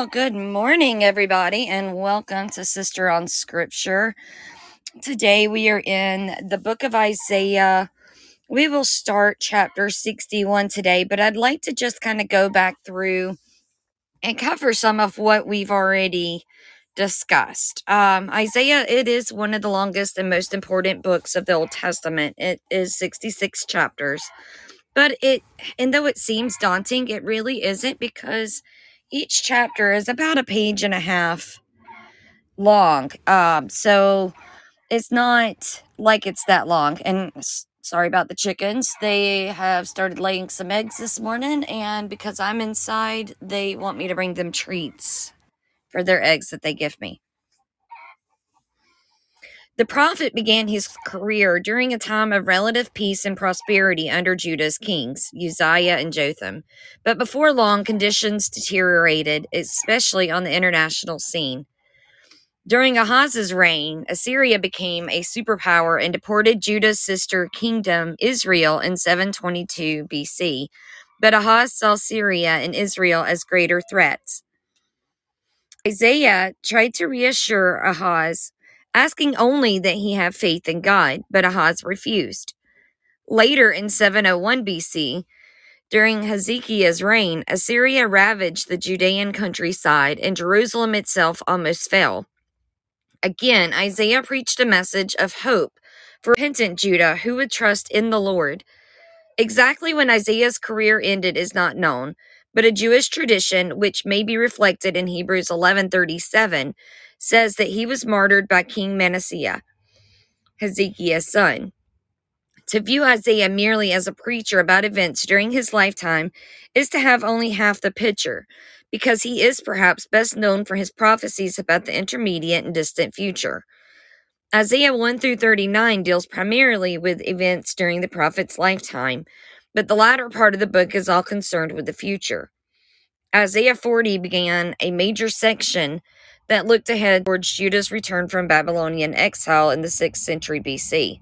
Well, good morning, everybody, and welcome to Sister on Scripture. Today we are in the book of Isaiah. We will start chapter 61 today, but I'd like to just kind of go back through and cover some of what we've already discussed. Isaiah, it is one of the longest and most important books of the Old Testament. It is 66 chapters, but and though it seems daunting, it really isn't, because each chapter is about a page and a half long. So it's not like it's that long. And sorry about the chickens. They have started laying some eggs this morning, and because I'm inside, they want me to bring them treats for their eggs that they give me. The prophet began his career during a time of relative peace and prosperity under Judah's kings, Uzziah and Jotham. But before long, conditions deteriorated, especially on the international scene. During Ahaz's reign, Assyria became a superpower and deported Judah's sister kingdom, Israel, in 722 BC. But Ahaz saw Syria and Israel as greater threats. Isaiah tried to reassure Ahaz, asking only that he have faith in God, but Ahaz refused. Later in 701 BC, during Hezekiah's reign, Assyria ravaged the Judean countryside, and Jerusalem itself almost fell. Again, Isaiah preached a message of hope for repentant Judah who would trust in the Lord. Exactly when Isaiah's career ended is not known, but a Jewish tradition, which may be reflected in Hebrews 11:37, says that he was martyred by King Manasseh, Hezekiah's son. To view Isaiah merely as a preacher about events during his lifetime is to have only half the picture, because he is perhaps best known for his prophecies about the intermediate and distant future. Isaiah 1-39 deals primarily with events during the prophet's lifetime, but the latter part of the book is all concerned with the future. Isaiah 40 began a major section that looked ahead towards Judah's return from Babylonian exile in the 6th century BC.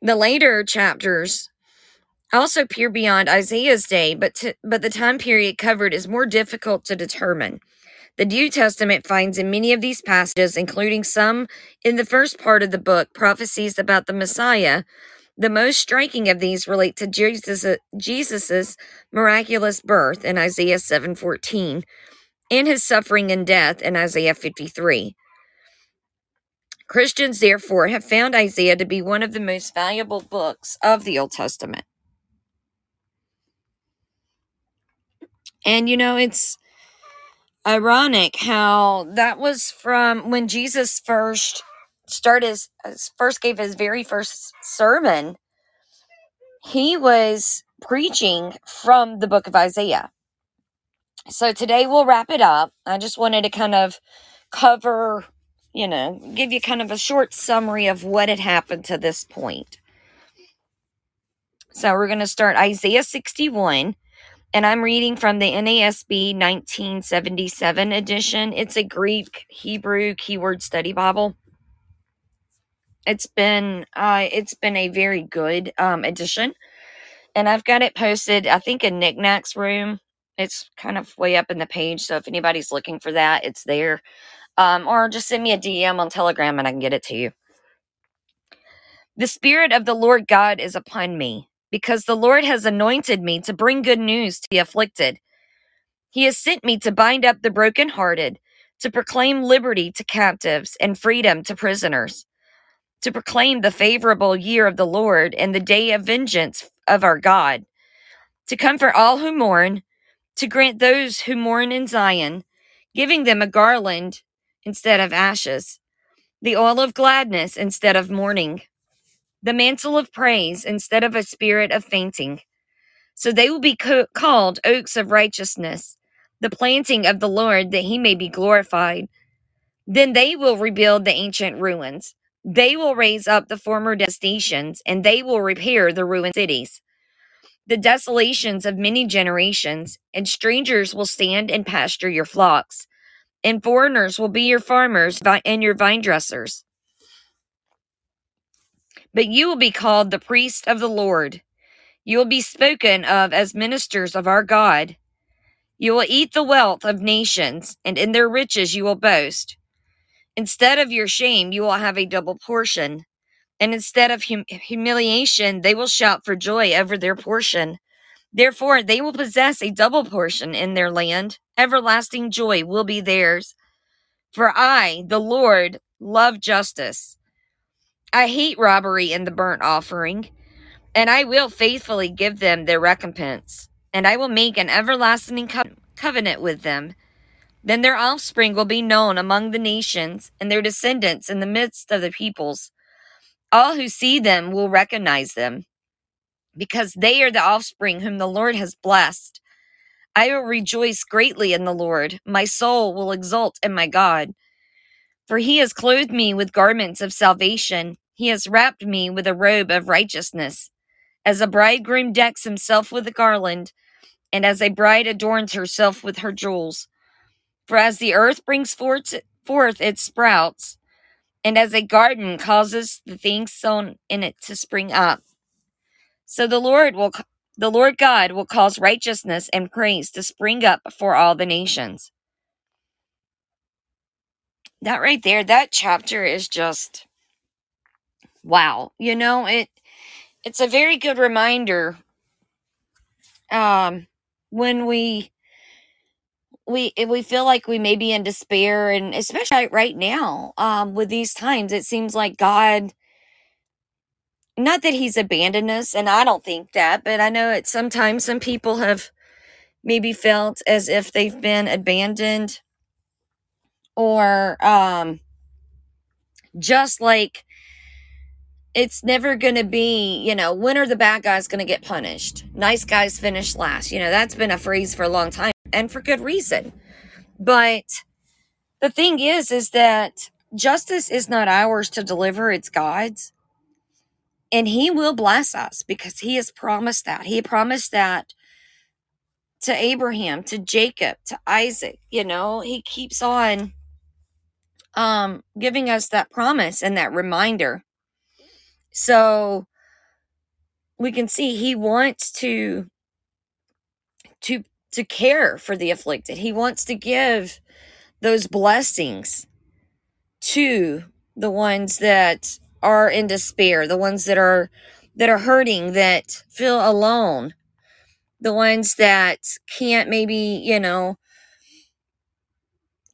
The later chapters also peer beyond Isaiah's day, but the time period covered is more difficult to determine. The New Testament finds in many of these passages, including some in the first part of the book, prophecies about the Messiah. The most striking of these relate to Jesus's miraculous birth in Isaiah 7:14, and his suffering and death in Isaiah 53. Christians, therefore, have found Isaiah to be one of the most valuable books of the Old Testament. And, it's ironic how that was from when Jesus gave his very first sermon. He was preaching from the book of Isaiah. So today we'll wrap it up. I just wanted to kind of cover, give you kind of a short summary of what had happened to this point. So we're going to start Isaiah 61. And I'm reading from the NASB 1977 edition. It's a Greek-Hebrew keyword study Bible. It's been a very good edition. And I've got it posted, I think, in Knickknacks Room. It's kind of way up in the page, so if anybody's looking for that, it's there. Or just send me a DM on Telegram and I can get it to you. The Spirit of the Lord God is upon me, because the Lord has anointed me to bring good news to the afflicted. He has sent me to bind up the brokenhearted, to proclaim liberty to captives and freedom to prisoners, to proclaim the favorable year of the Lord and the day of vengeance of our God, to comfort all who mourn, to grant those who mourn in Zion, giving them a garland instead of ashes, the oil of gladness instead of mourning, the mantle of praise instead of a spirit of fainting. So they will be called oaks of righteousness, the planting of the Lord, that he may be glorified. Then they will rebuild the ancient ruins. They will raise up the former devastations, and they will repair the ruined cities, the desolations of many generations, and strangers will stand and pasture your flocks, and foreigners will be your farmers and your vine dressers. But you will be called the priest of the Lord. You will be spoken of as ministers of our God. You will eat the wealth of nations, and in their riches you will boast. Instead of your shame, you will have a double portion. And instead of humiliation, they will shout for joy over their portion. Therefore, they will possess a double portion in their land. Everlasting joy will be theirs. For I, the Lord, love justice. I hate robbery and the burnt offering, and I will faithfully give them their recompense. And I will make an everlasting covenant with them. Then their offspring will be known among the nations, and their descendants in the midst of the peoples. All who see them will recognize them, because they are the offspring whom the Lord has blessed. I will rejoice greatly in the Lord. My soul will exult in my God. For he has clothed me with garments of salvation. He has wrapped me with a robe of righteousness. As a bridegroom decks himself with a garland, and as a bride adorns herself with her jewels. For as the earth brings forth its sprouts, and as a garden causes the things sown in it to spring up, so the Lord God will cause righteousness and praise to spring up for all the nations. That right there, that chapter is just, wow. You know, it's a very good reminder when we feel like we may be in despair, and especially right now with these times, it seems like God, not that he's abandoned us, and I don't think that, but I know it's sometimes some people have maybe felt as if they've been abandoned, or just like it's never going to be, you know, when are the bad guys going to get punished? Nice guys finish last. You know, that's been a phrase for a long time, and for good reason. But the thing is that justice is not ours to deliver, it's God's. And he will bless us because he has promised that. He promised that to Abraham, to Jacob, to Isaac. You know, he keeps on giving us that promise and that reminder. So we can see he wants to care for the afflicted. He wants to give those blessings to the ones that are in despair, the ones that are hurting, that feel alone, the ones that can't maybe, you know,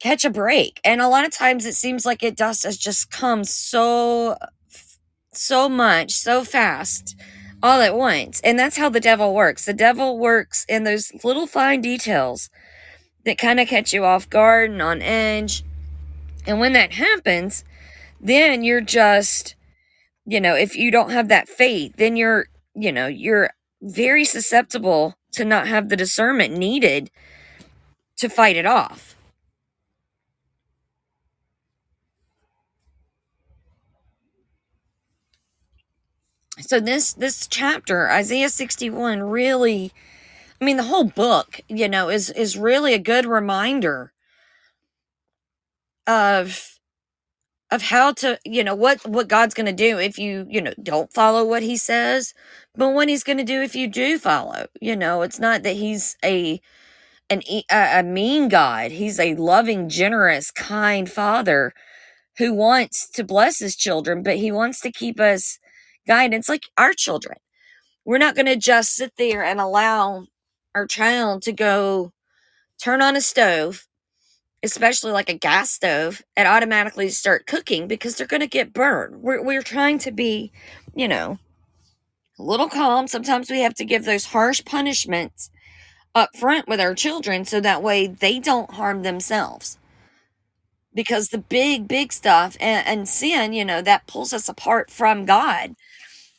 catch a break. And a lot of times it seems like it does just come so much, so fast, all at once. And that's how the devil works. The devil works in those little fine details that kind of catch you off guard and on edge. And when that happens, then you're just, you know, if you don't have that faith, then you're, you know, you're very susceptible to not have the discernment needed to fight it off. So this chapter, Isaiah 61, really, I mean, the whole book, you know, is really a good reminder of how to, you know, what God's going to do if you, you know, don't follow what he says, but what he's going to do if you do follow. You know, it's not that he's a mean God. He's a loving, generous, kind father who wants to bless his children, but he wants to keep us guidance like our children. We're not going to just sit there and allow our child to go turn on a stove, especially like a gas stove, and automatically start cooking because they're going to get burned. We're trying to be, you know, a little calm. Sometimes we have to give those harsh punishments up front with our children so that way they don't harm themselves. Because the big stuff and sin, you know, that pulls us apart from God.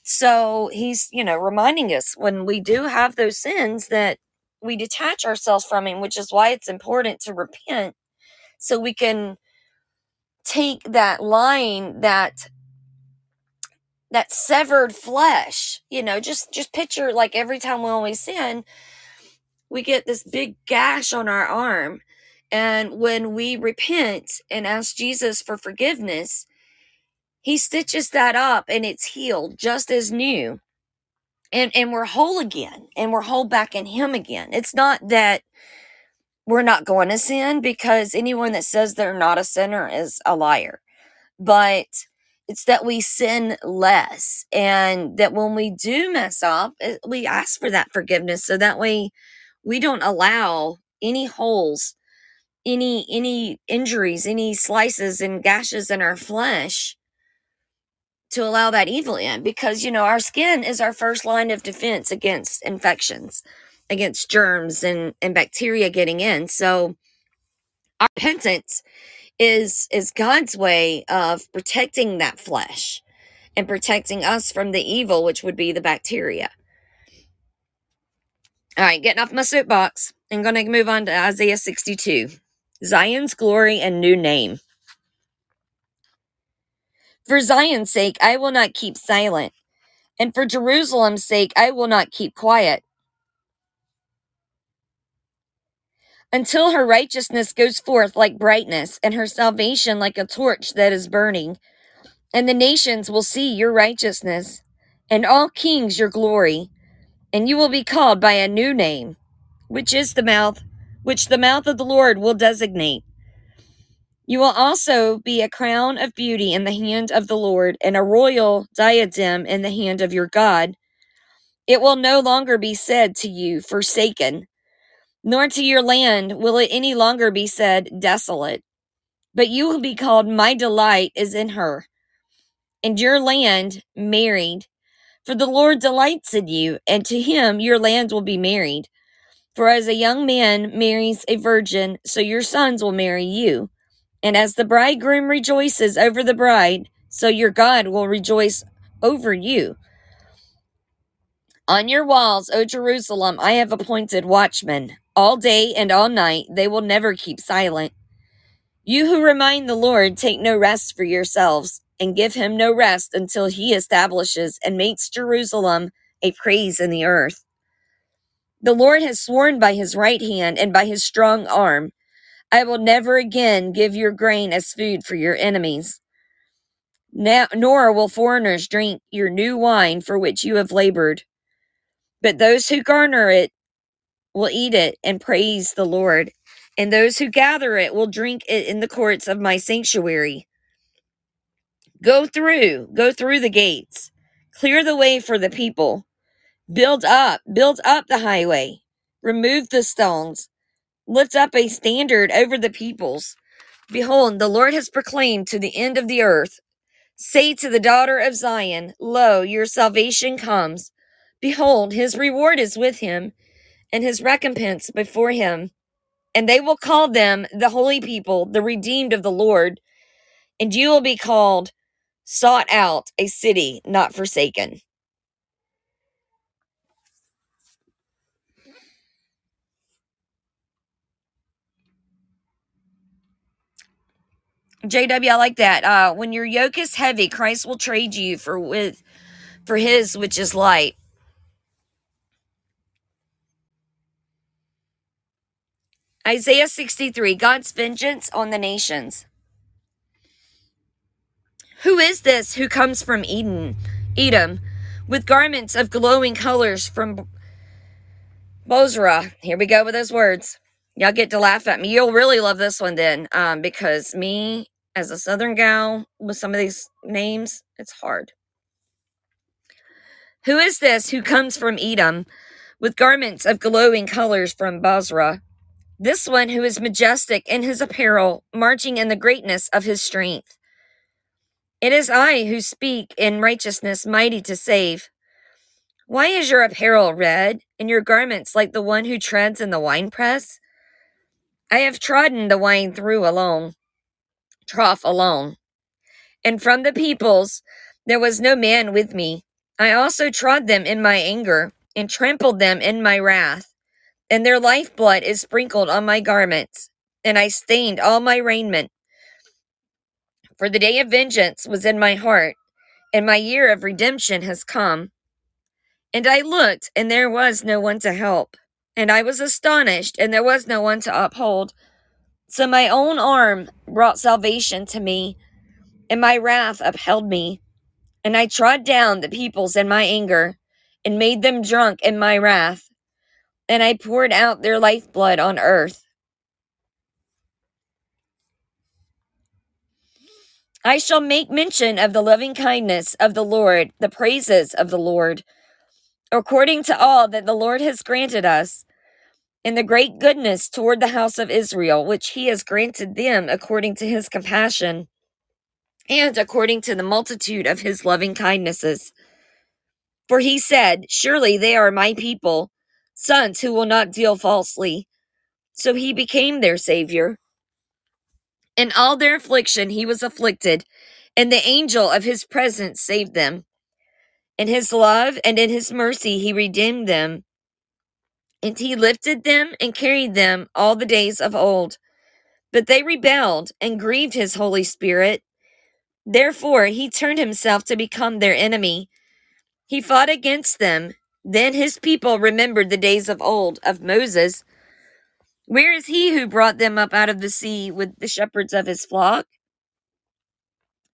So he's, you know, reminding us when we do have those sins that we detach ourselves from him, which is why it's important to repent so we can take that line, that severed flesh, you know, just picture like every time we always sin, we get this big gash on our arm. And when we repent and ask Jesus for forgiveness, he stitches that up and it's healed just as new. And we're whole again, and we're whole back in him again. It's not that we're not going to sin, because anyone that says they're not a sinner is a liar. But it's that we sin less, and that when we do mess up, we ask for that forgiveness, so that way we don't allow any holes, any injuries, any slices and gashes in our flesh to allow that evil in. Because, you know, our skin is our first line of defense against infections, against germs and bacteria getting in. So our repentance is God's way of protecting that flesh and protecting us from the evil, which would be the bacteria. All right, getting off my soapbox. I'm going to move on to Isaiah 62. Zion's glory and new name. For Zion's sake, I will not keep silent, and for Jerusalem's sake, I will not keep quiet, until her righteousness goes forth like brightness, and her salvation like a torch that is burning. And the nations will see your righteousness, and all kings your glory. And you will be called by a new name, which the mouth of the Lord will designate. You will also be a crown of beauty in the hand of the Lord, and a royal diadem in the hand of your God. It will no longer be said to you, forsaken, nor to your land will it any longer be said, desolate. But you will be called, my delight is in her, and your land, married. For the Lord delights in you, and to him your land will be married. For as a young man marries a virgin, so your sons will marry you. And as the bridegroom rejoices over the bride, so your God will rejoice over you. On your walls, O Jerusalem, I have appointed watchmen. All day and all night they will never keep silent. You who remind the Lord, take no rest for yourselves, and give him no rest until he establishes and makes Jerusalem a praise in the earth. The Lord has sworn by his right hand and by his strong arm, I will never again give your grain as food for your enemies, nor will foreigners drink your new wine for which you have labored. But those who garner it will eat it and praise the Lord, and those who gather it will drink it in the courts of my sanctuary. Go through the gates, clear the way for the people, build up the highway, remove the stones, lift up a standard over the peoples. Behold, the Lord has proclaimed to the end of the earth. Say to the daughter of Zion, lo, your salvation comes. Behold, his reward is with him, and his recompense before him. And they will call them the holy people, the redeemed of the Lord. And you will be called, sought out, a city not forsaken. JW, I like that. When your yoke is heavy, Christ will trade you for his which is light. Isaiah 63, God's vengeance on the nations. Who is this who comes from Edom, with garments of glowing colors from Bozrah? Here we go with those words. Y'all get to laugh at me. You'll really love this one then, because me, as a Southern gal, with some of these names, it's hard. Who is this who comes from Edom, with garments of glowing colors from Bozrah? This one who is majestic in his apparel, marching in the greatness of his strength. It is I who speak in righteousness, mighty to save. Why is your apparel red, and your garments like the one who treads in the winepress? I have trodden the wine trough alone. And from the peoples there was no man with me. I also trod them in my anger, and trampled them in my wrath. And their lifeblood is sprinkled on my garments, and I stained all my raiment. For the day of vengeance was in my heart, and my year of redemption has come. And I looked, and there was no one to help. And I was astonished, and there was no one to uphold. So my own arm brought salvation to me, and my wrath upheld me. And I trod down the peoples in my anger, and made them drunk in my wrath, and I poured out their lifeblood on earth. I shall make mention of the loving kindness of the Lord, the praises of the Lord, according to all that the Lord has granted us, and the great goodness toward the house of Israel, which he has granted them according to his compassion, and according to the multitude of his loving kindnesses. For he said, surely they are my people, sons who will not deal falsely. So he became their Savior. In all their affliction he was afflicted, and the angel of his presence saved them. In his love and in his mercy he redeemed them, and he lifted them and carried them all the days of old. But they rebelled and grieved his Holy Spirit. Therefore he turned himself to become their enemy. He fought against them. Then his people remembered the days of old of Moses. Where is he who brought them up out of the sea with the shepherds of his flock?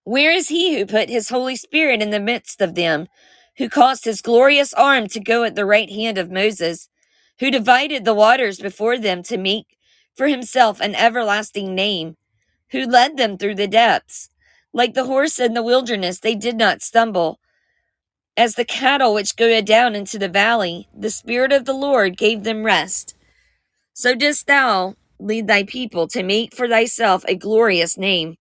Where is he who put his Holy Spirit in the midst of them, who caused his glorious arm to go at the right hand of Moses, who divided the waters before them to make for himself an everlasting name, who led them through the depths? Like the horse in the wilderness, they did not stumble. As the cattle which go down into the valley, the Spirit of the Lord gave them rest. So didst thou lead thy people to make for thyself a glorious name.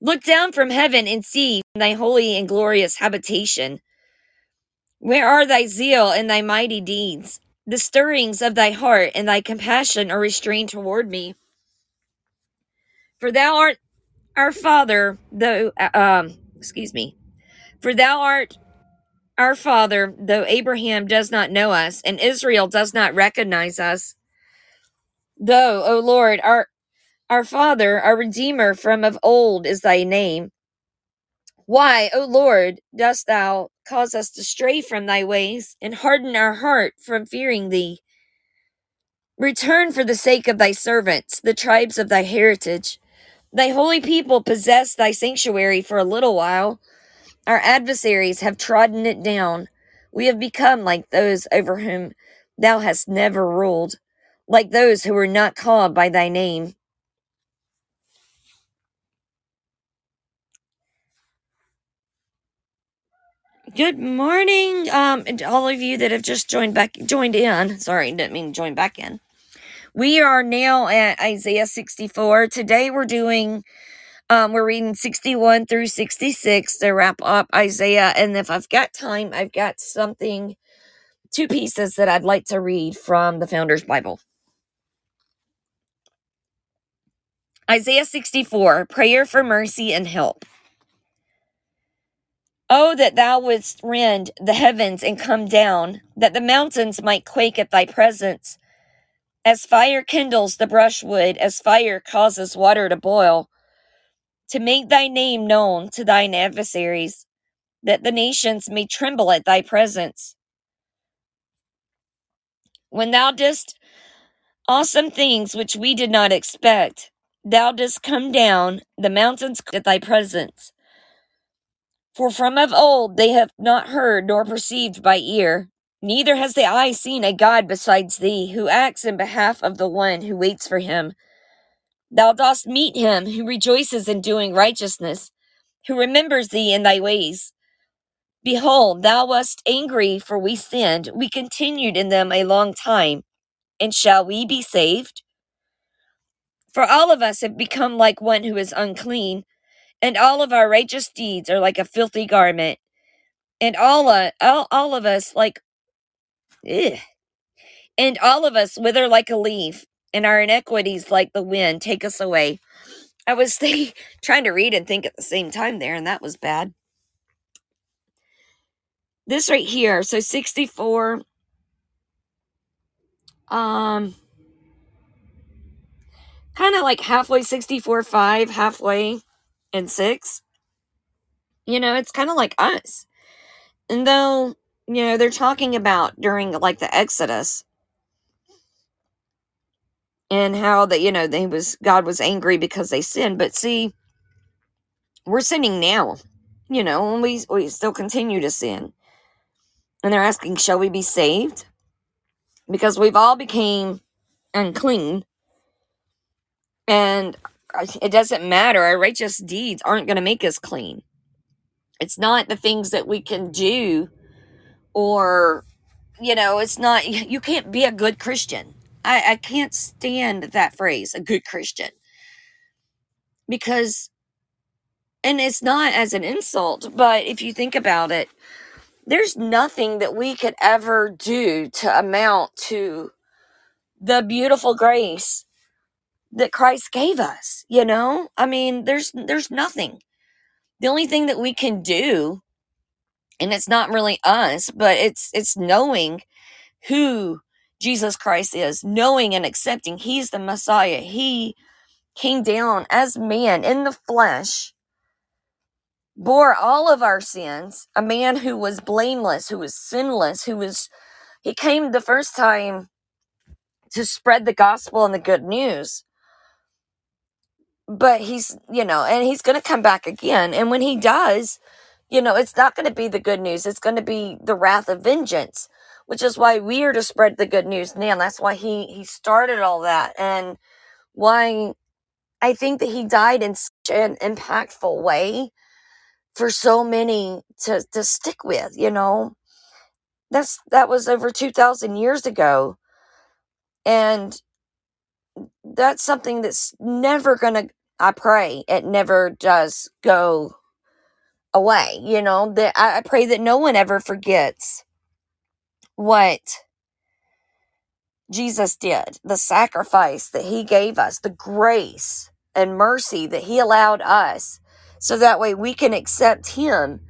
Look down from heaven and see thy holy and glorious habitation. Where are thy zeal and thy mighty deeds? The stirrings of thy heart and thy compassion are restrained toward me. For thou art our Father, though Abraham does not know us, and Israel does not recognize us. Though, O Lord, our Father, our Redeemer from of old is thy name. Why, O Lord, dost thou cause us to stray from thy ways, and harden our heart from fearing thee? Return for the sake of thy servants, the tribes of thy heritage. Thy holy people possess thy sanctuary for a little while. Our adversaries have trodden it down. We have become like those over whom thou hast never ruled, like those who were not called by thy name. Good morning, and all of you that have just joined in. Sorry, didn't mean join back in. We are now at Isaiah 64. Today we're doing... we're reading 61 through 66 to wrap up Isaiah. And if I've got time, I've got two pieces that I'd like to read from the Founders Bible. Isaiah 64, Prayer for Mercy and Help. Oh, that thou wouldst rend the heavens and come down, that the mountains might quake at thy presence. As fire kindles the brushwood, as fire causes water to boil, to make thy name known to thine adversaries, that the nations may tremble at thy presence. When thou didst awesome things which we did not expect, thou didst come down the mountains at thy presence. For from of old they have not heard nor perceived by ear, neither has the eye seen a God besides thee, who acts in behalf of the one who waits for him. Thou dost meet him who rejoices in doing righteousness, who remembers thee in thy ways. Behold, thou wast angry, for we sinned. We continued in them a long time. And shall we be saved? For all of us have become like one who is unclean, and all of our righteous deeds are like a filthy garment. And all of us wither like a leaf. And our inequities, like the wind, take us away. I was trying to read and think at the same time there, and that was bad. This right here, so 64. Kind of like halfway 64, 5, halfway, and 6. You know, it's kind of like us. And though, you know, they're talking about during like the Exodus. And how God was angry because they sinned. But see, We're sinning now, you know, and we still continue to sin. And they're asking, shall we be saved? Because we've all became unclean. And it doesn't matter. Our righteous deeds aren't going to make us clean. It's not the things that we can do or, you know, it's not, you can't be a good Christian. I can't stand that phrase, a good Christian. Because, and it's not as an insult, but if you think about it, there's nothing that we could ever do to amount to the beautiful grace that Christ gave us, you know? I mean, there's nothing. The only thing that we can do, and it's not really us, but it's knowing who Jesus Christ is, knowing and accepting he's the Messiah. He came down as man in the flesh, bore all of our sins, a man who was blameless, who was sinless, he came the first time to spread the gospel and the good news. But he's, you know, and he's going to come back again. And when he does, you know, it's not going to be the good news. It's going to be the wrath of vengeance, which is why we are to spread the good news now. That's why he started all that, and why I think that he died in such an impactful way for so many to stick with, you know. That was over 2,000 years ago. And that's something that's never going to, I pray, it never does go away. You know, that I pray that no one ever forgets what Jesus did, the sacrifice that he gave us, the grace and mercy that he allowed us, so that way we can accept him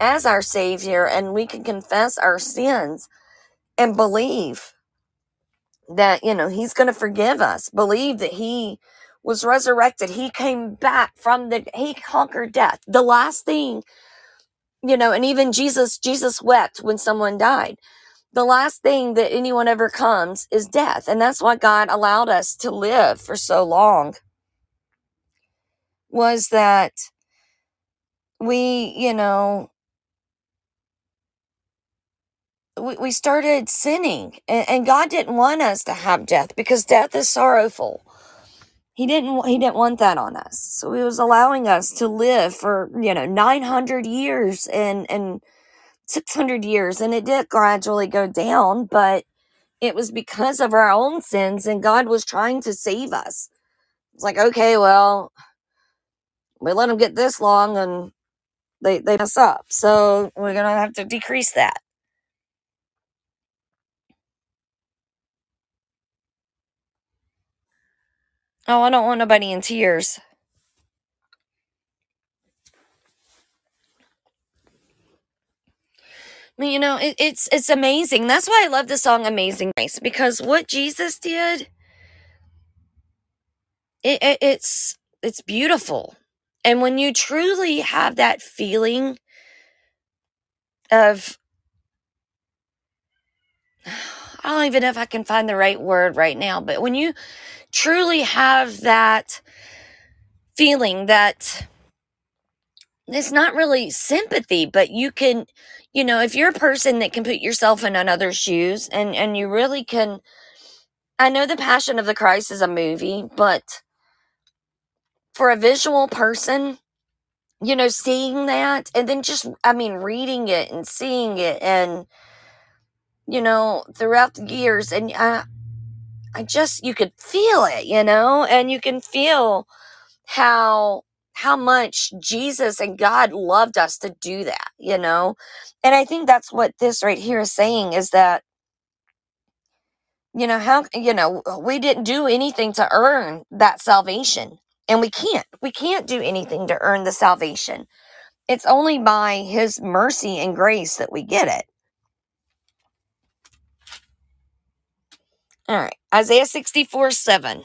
as our Savior and we can confess our sins and believe that, you know, he's going to forgive us. Believe that he was resurrected. He came back he conquered death. The last thing, you know, and even Jesus wept when someone died. The last thing that anyone ever comes is death. And that's why God allowed us to live for so long, was that we, you know, we started sinning, and God didn't want us to have death because death is sorrowful. He didn't want that on us. So he was allowing us to live for, you know, 900 years and 600 years. And it did gradually go down, but it was because of our own sins, and God was trying to save us. It's like, okay, well, we let them get this long and they mess up. So we're going to have to decrease that. Oh, I don't want nobody in tears. I mean, you know, it's amazing. That's why I love the song "Amazing Grace," because what Jesus did, it's beautiful. And when you truly have that feeling of, I don't even know if I can find the right word right now, but when you truly have that feeling that it's not really sympathy, but you can, you know, if you're a person that can put yourself in another's shoes and you really can, I know The Passion of the Christ is a movie, but for a visual person, you know, seeing that and then just, I mean, reading it and seeing it and, you know, throughout the years, and I just, you could feel it, you know, and you can feel how much Jesus and God loved us to do that, you know. And I think that's what this right here is saying, is that, you know, how, you know, we didn't do anything to earn that salvation, and we can't do anything to earn the salvation. It's only by his mercy and grace that we get it. All right, Isaiah 64:7.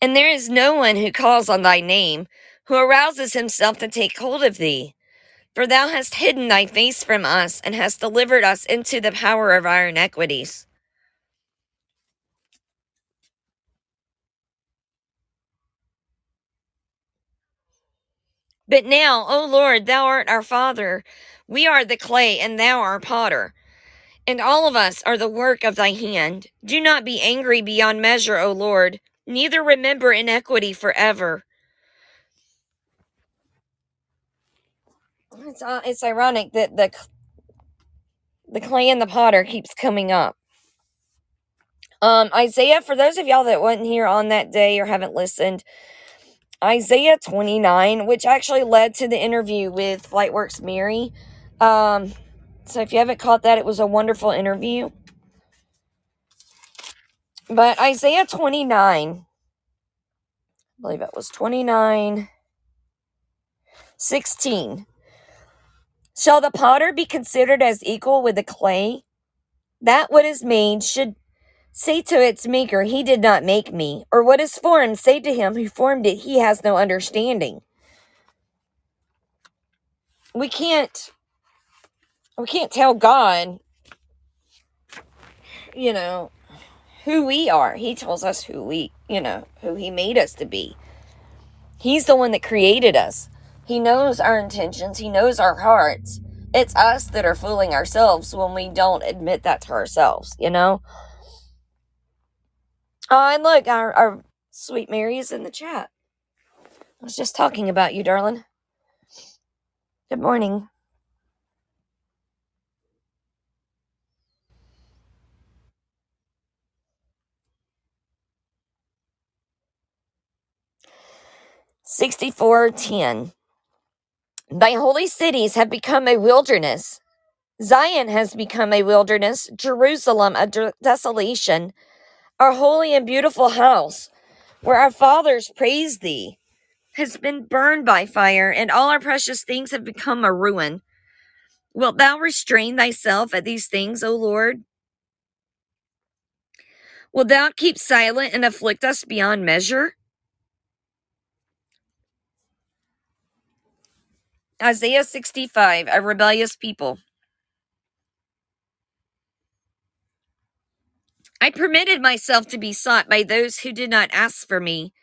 And there is no one who calls on thy name, who arouses himself to take hold of thee. For thou hast hidden thy face from us, and hast delivered us into the power of our iniquities. But now, O Lord, thou art our Father. We are the clay, and thou our potter. And all of us are the work of thy hand. Do not be angry beyond measure, O Lord. Neither remember iniquity forever. It's ironic that the clay and the potter keeps coming up. Isaiah, for those of y'all that wasn't here on that day or haven't listened, Isaiah 29, which actually led to the interview with Flightworks Mary. So if you haven't caught that, it was a wonderful interview. But Isaiah 29, I believe it was 29:16. Shall the potter be considered as equal with the clay? That what is made should say to its maker, he did not make me. Or what is formed, say to him who formed it, he has no understanding. We can't tell God, who we are. He tells us who he made us to be. He's the one that created us. He knows our intentions. He knows our hearts. It's us that are fooling ourselves when we don't admit that to ourselves, And look, our sweet Mary is in the chat. I was just talking about you, darling. Good morning. Psalm 64:10. Thy holy cities have become a wilderness. Zion has become a wilderness, Jerusalem a desolation, our holy and beautiful house, where our fathers praised thee, has been burned by fire, and all our precious things have become a ruin. Wilt thou restrain thyself at these things, O Lord? Wilt thou keep silent and afflict us beyond measure? Isaiah 65, a rebellious people. I permitted myself to be sought by those who did not ask for me.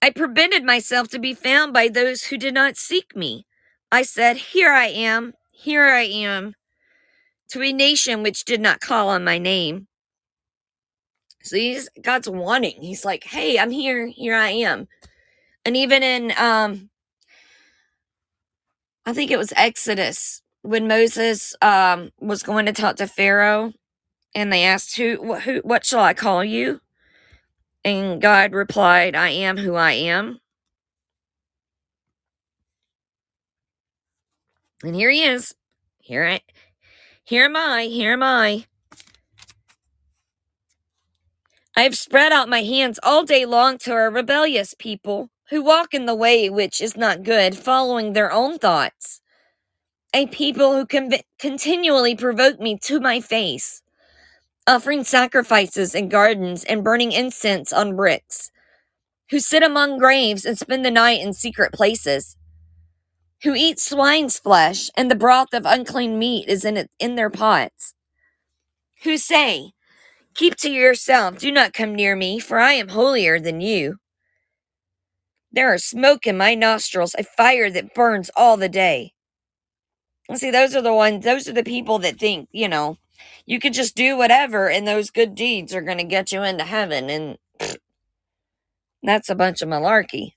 I permitted myself to be found by those who did not seek me. I said, here I am, to a nation which did not call on my name. So God's wanting. He's like, hey, I'm here. Here I am. And even in, I think it was Exodus, when Moses was going to talk to Pharaoh, and they asked, what shall I call you? And God replied, I am who I am. And here he is. Here am I. I have spread out my hands all day long to a rebellious people, who walk in the way which is not good, following their own thoughts. A people who continually provoke me to my face, offering sacrifices in gardens and burning incense on bricks, who sit among graves and spend the night in secret places, who eat swine's flesh, and the broth of unclean meat is in their pots, who say, keep to yourself, do not come near me, for I am holier than you. There are smoke in my nostrils, a fire that burns all the day. And see, those are the people that think, you can just do whatever and those good deeds are going to get you into heaven. And pfft, that's a bunch of malarkey.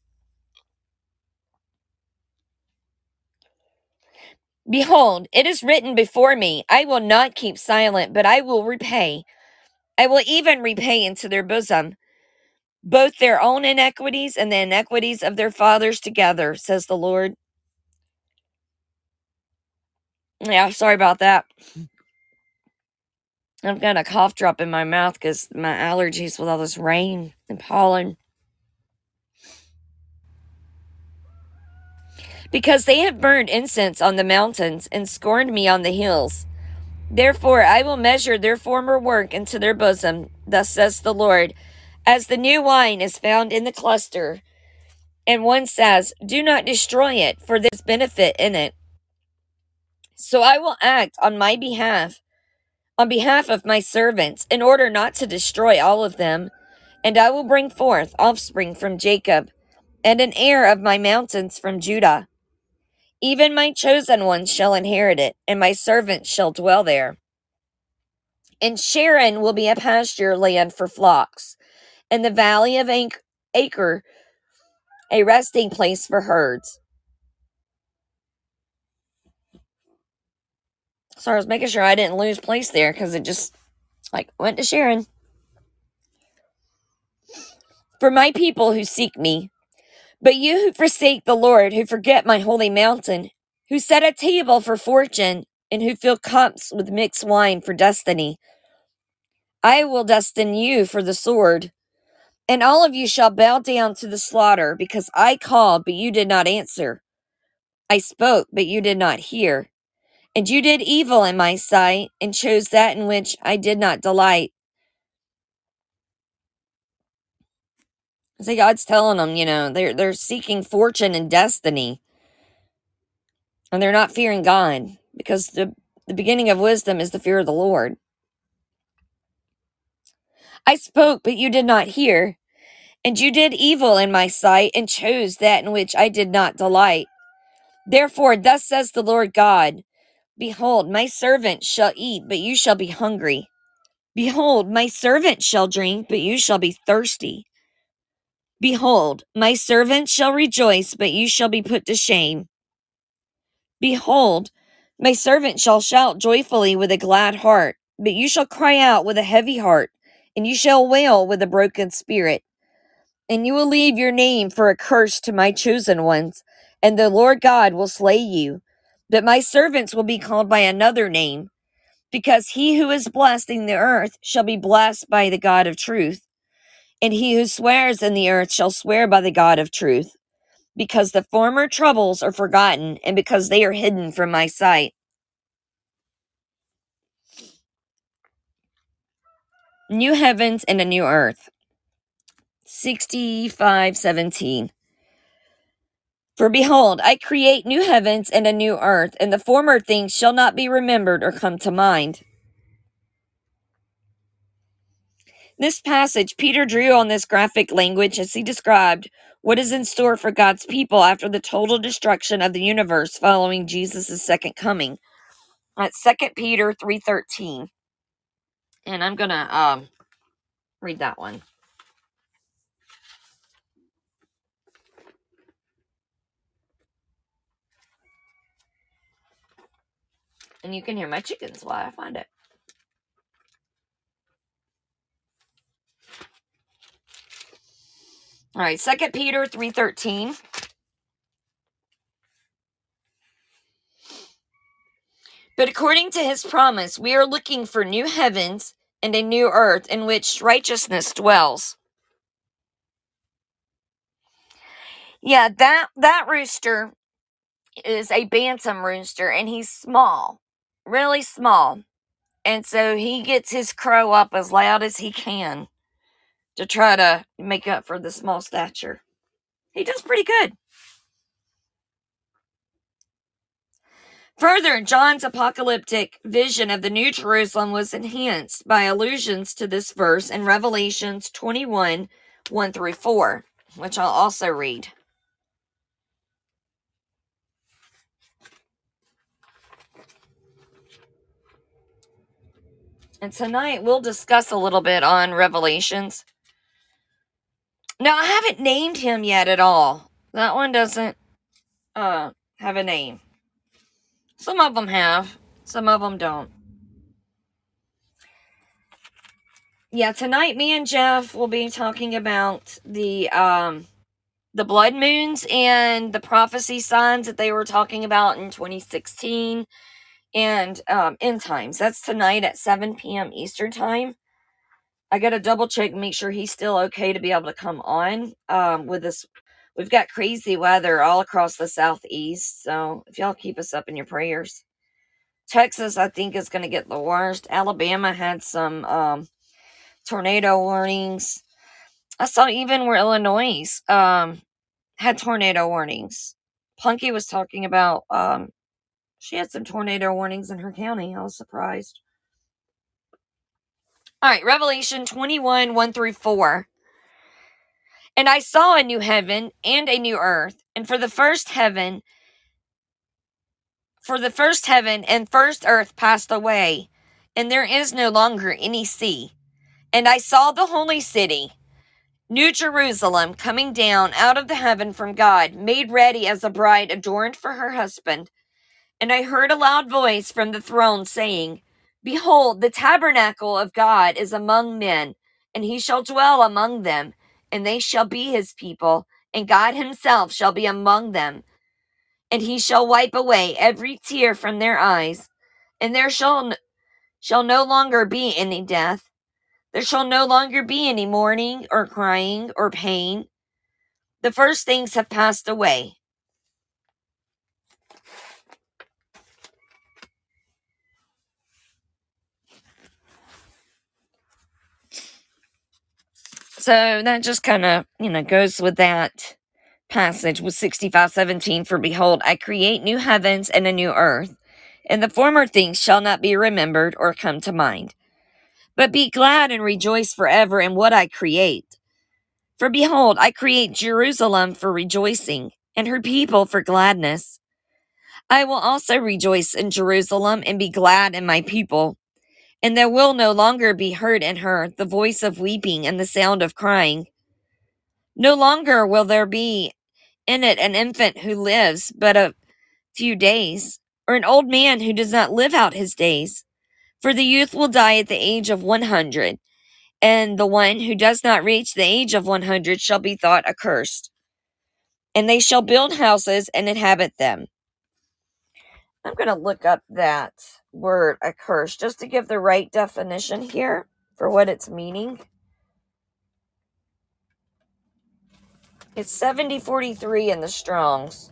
Behold, it is written before me, I will not keep silent, but I will repay. I will even repay into their bosom both their own inequities and the inequities of their fathers together, says the Lord. Yeah, sorry about that. I've got a cough drop in my mouth because my allergies with all this rain and pollen. Because they have burned incense on the mountains and scorned me on the hills. Therefore, I will measure their former work into their bosom, thus says the Lord. As the new wine is found in the cluster, and one says, do not destroy it, for there is benefit in it. So I will act on my behalf, on behalf of my servants, in order not to destroy all of them. And I will bring forth offspring from Jacob, and an heir of my mountains from Judah. Even my chosen ones shall inherit it, and my servants shall dwell there. And Sharon will be a pasture land for flocks, and the valley of Acre a resting place for herds. So I was making sure I didn't lose place there, because it just went to Sharon. For my people who seek me, but you who forsake the Lord, who forget my holy mountain, who set a table for fortune, and who fill cups with mixed wine for destiny, I will destine you for the sword, and all of you shall bow down to the slaughter, because I called, but you did not answer. I spoke, but you did not hear. And you did evil in my sight, and chose that in which I did not delight. So God's telling them, they're seeking fortune and destiny. And they're not fearing God, because the beginning of wisdom is the fear of the Lord. I spoke, but you did not hear. And you did evil in my sight, and chose that in which I did not delight. Therefore, thus says the Lord God, behold, my servant shall eat, but you shall be hungry. Behold, my servant shall drink, but you shall be thirsty. Behold, my servant shall rejoice, but you shall be put to shame. Behold, my servant shall shout joyfully with a glad heart, but you shall cry out with a heavy heart, and you shall wail with a broken spirit. And you will leave your name for a curse to my chosen ones, and the Lord God will slay you. But my servants will be called by another name, because he who is blessing the earth shall be blessed by the God of truth. And he who swears in the earth shall swear by the God of truth, because the former troubles are forgotten, and because they are hidden from my sight. New heavens and a new earth. 65:17. For behold, I create new heavens and a new earth, and the former things shall not be remembered or come to mind. This passage, Peter drew on this graphic language as he described what is in store for God's people after the total destruction of the universe following Jesus' second coming. That's 2 Peter 3:13. And I'm going to read that one. And you can hear my chickens while I find it. All right, 2 Peter 3:13. But according to his promise, we are looking for new heavens and a new earth in which righteousness dwells. Yeah, that rooster is a bantam rooster, and he's small. Really small. And so he gets his crow up as loud as he can to try to make up for the small stature. He does pretty good. Further, John's apocalyptic vision of the New Jerusalem was enhanced by allusions to this verse in Revelations 21, 1 through 4, which I'll also read. And tonight we'll discuss a little bit on Revelations. Now, I haven't named him yet at all. That one doesn't have a name. Some of them have. Some of them don't. Yeah, tonight me and Jeff will be talking about the blood moons and the prophecy signs that they were talking about in 2016. And end times. That's tonight at 7 p.m. Eastern time. I got to double check and make sure he's still okay to be able to come on with us. We've got crazy weather all across the southeast. So if y'all keep us up in your prayers. Texas, I think, is going to get the worst. Alabama had some tornado warnings. I saw even where Illinois had tornado warnings. Punky was talking about She had some tornado warnings in her county. I was surprised. All right, Revelation 21, 1 through 4. And I saw a new heaven and a new earth, and for the first heaven and first earth passed away, and there is no longer any sea. And I saw the holy city, New Jerusalem, coming down out of the heaven from God, made ready as a bride adorned for her husband. And I heard a loud voice from the throne saying, Behold, the tabernacle of God is among men, and he shall dwell among them, and they shall be his people, and God himself shall be among them. And he shall wipe away every tear from their eyes, and there shall no longer be any death. There shall no longer be any mourning or crying or pain. The first things have passed away. So that just kind of, goes with that passage with 65:17. For behold, I create new heavens and a new earth, and the former things shall not be remembered or come to mind. But be glad and rejoice forever in what I create. For behold, I create Jerusalem for rejoicing, and her people for gladness. I will also rejoice in Jerusalem and be glad in my people. And there will no longer be heard in her the voice of weeping and the sound of crying. No longer will there be in it an infant who lives but a few days, or an old man who does not live out his days. For the youth will die at the age of 100, and the one who does not reach the age of 100 shall be thought accursed. And they shall build houses and inhabit them. I'm going to look up that word accursed just to give the right definition here for what it's meaning. It's 7043 in the Strong's.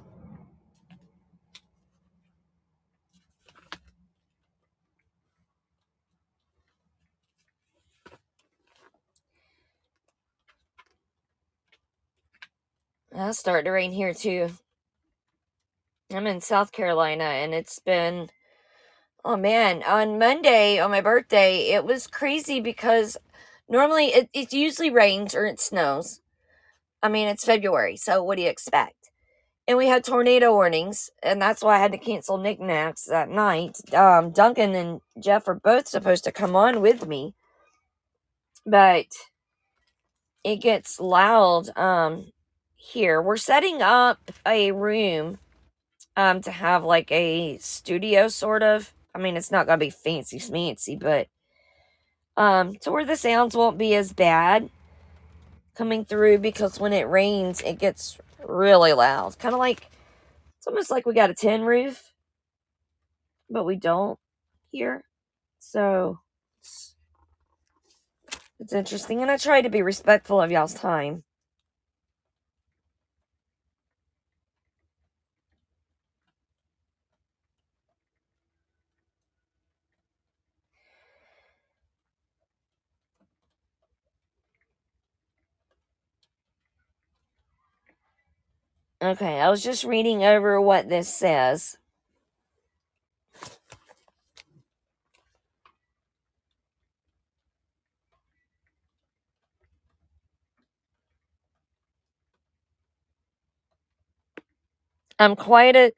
I'll start to rain here, too. I'm in South Carolina, and it's been... Oh, man. On Monday, on my birthday, it was crazy because normally it usually rains or it snows. I mean, it's February, so what do you expect? And we had tornado warnings, and that's why I had to cancel knickknacks that night. Duncan and Jeff are both supposed to come on with me. But it gets loud, Here we're setting up a room to have like a studio sort of. I mean, it's not gonna be fancy but to where the sounds won't be as bad coming through, because when it rains it gets really loud. Kind of like, it's almost like we got a tin roof, but we don't here, so it's interesting. And I try to be respectful of y'all's time. Okay, I was just reading over what this says. I'm quite a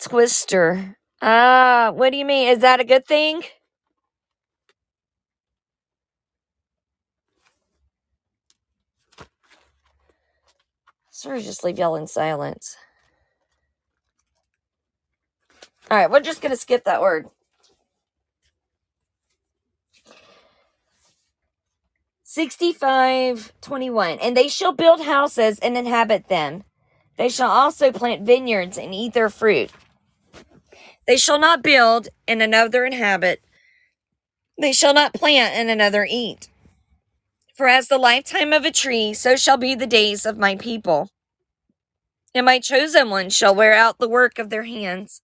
twister. What do you mean? Is that a good thing? Sorry, just leave y'all in silence. All right, we're just going to skip that word. Jeremiah 65:21. And they shall build houses and inhabit them. They shall also plant vineyards and eat their fruit. They shall not build and another inhabit. They shall not plant and another eat. For as the lifetime of a tree, so shall be the days of my people. And my chosen ones shall wear out the work of their hands.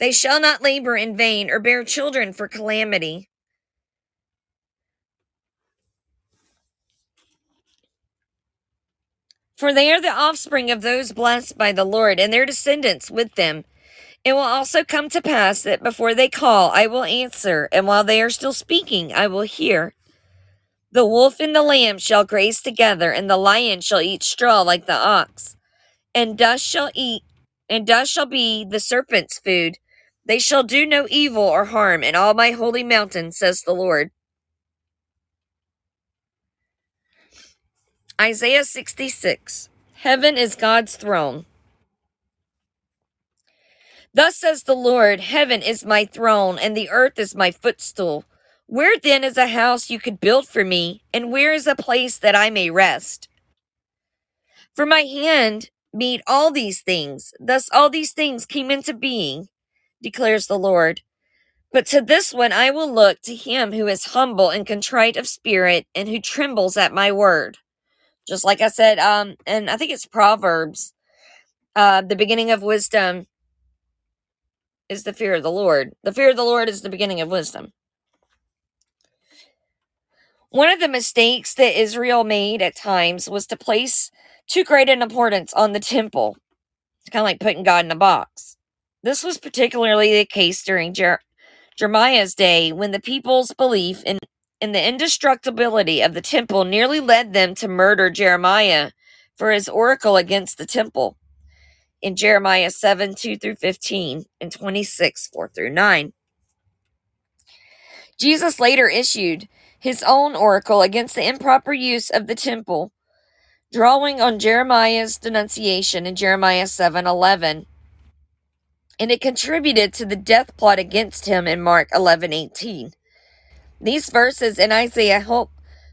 They shall not labor in vain or bear children for calamity. For they are the offspring of those blessed by the Lord, and their descendants with them. It will also come to pass that before they call, I will answer, and while they are still speaking, I will hear. The wolf and the lamb shall graze together, and the lion shall eat straw like the ox. And dust shall be the serpent's food. They shall do no evil or harm in all my holy mountain, says the Lord. Isaiah 66. Heaven is God's throne. Thus says the Lord, heaven is my throne, and the earth is my footstool. Where then is a house you could build for me, and where is a place that I may rest? For my hand made all these things, thus all these things came into being, declares the Lord. But to this one I will look, to him who is humble and contrite of spirit, and who trembles at my word. Just like I said, and I think it's Proverbs, the beginning of wisdom is the fear of the Lord. The fear of the Lord is the beginning of wisdom. One of the mistakes that Israel made at times was to place too great an importance on the temple. It's kind of like putting God in a box. This was particularly the case during Jeremiah's day, when the people's belief in the indestructibility of the temple nearly led them to murder Jeremiah for his oracle against the temple in Jeremiah 7, 2 through 15 and 26, 4 through 9. Jesus later issued his own oracle against the improper use of the temple, drawing on Jeremiah's denunciation in Jeremiah 7:11, and it contributed to the death plot against him in Mark 11:18. These verses in Isaiah help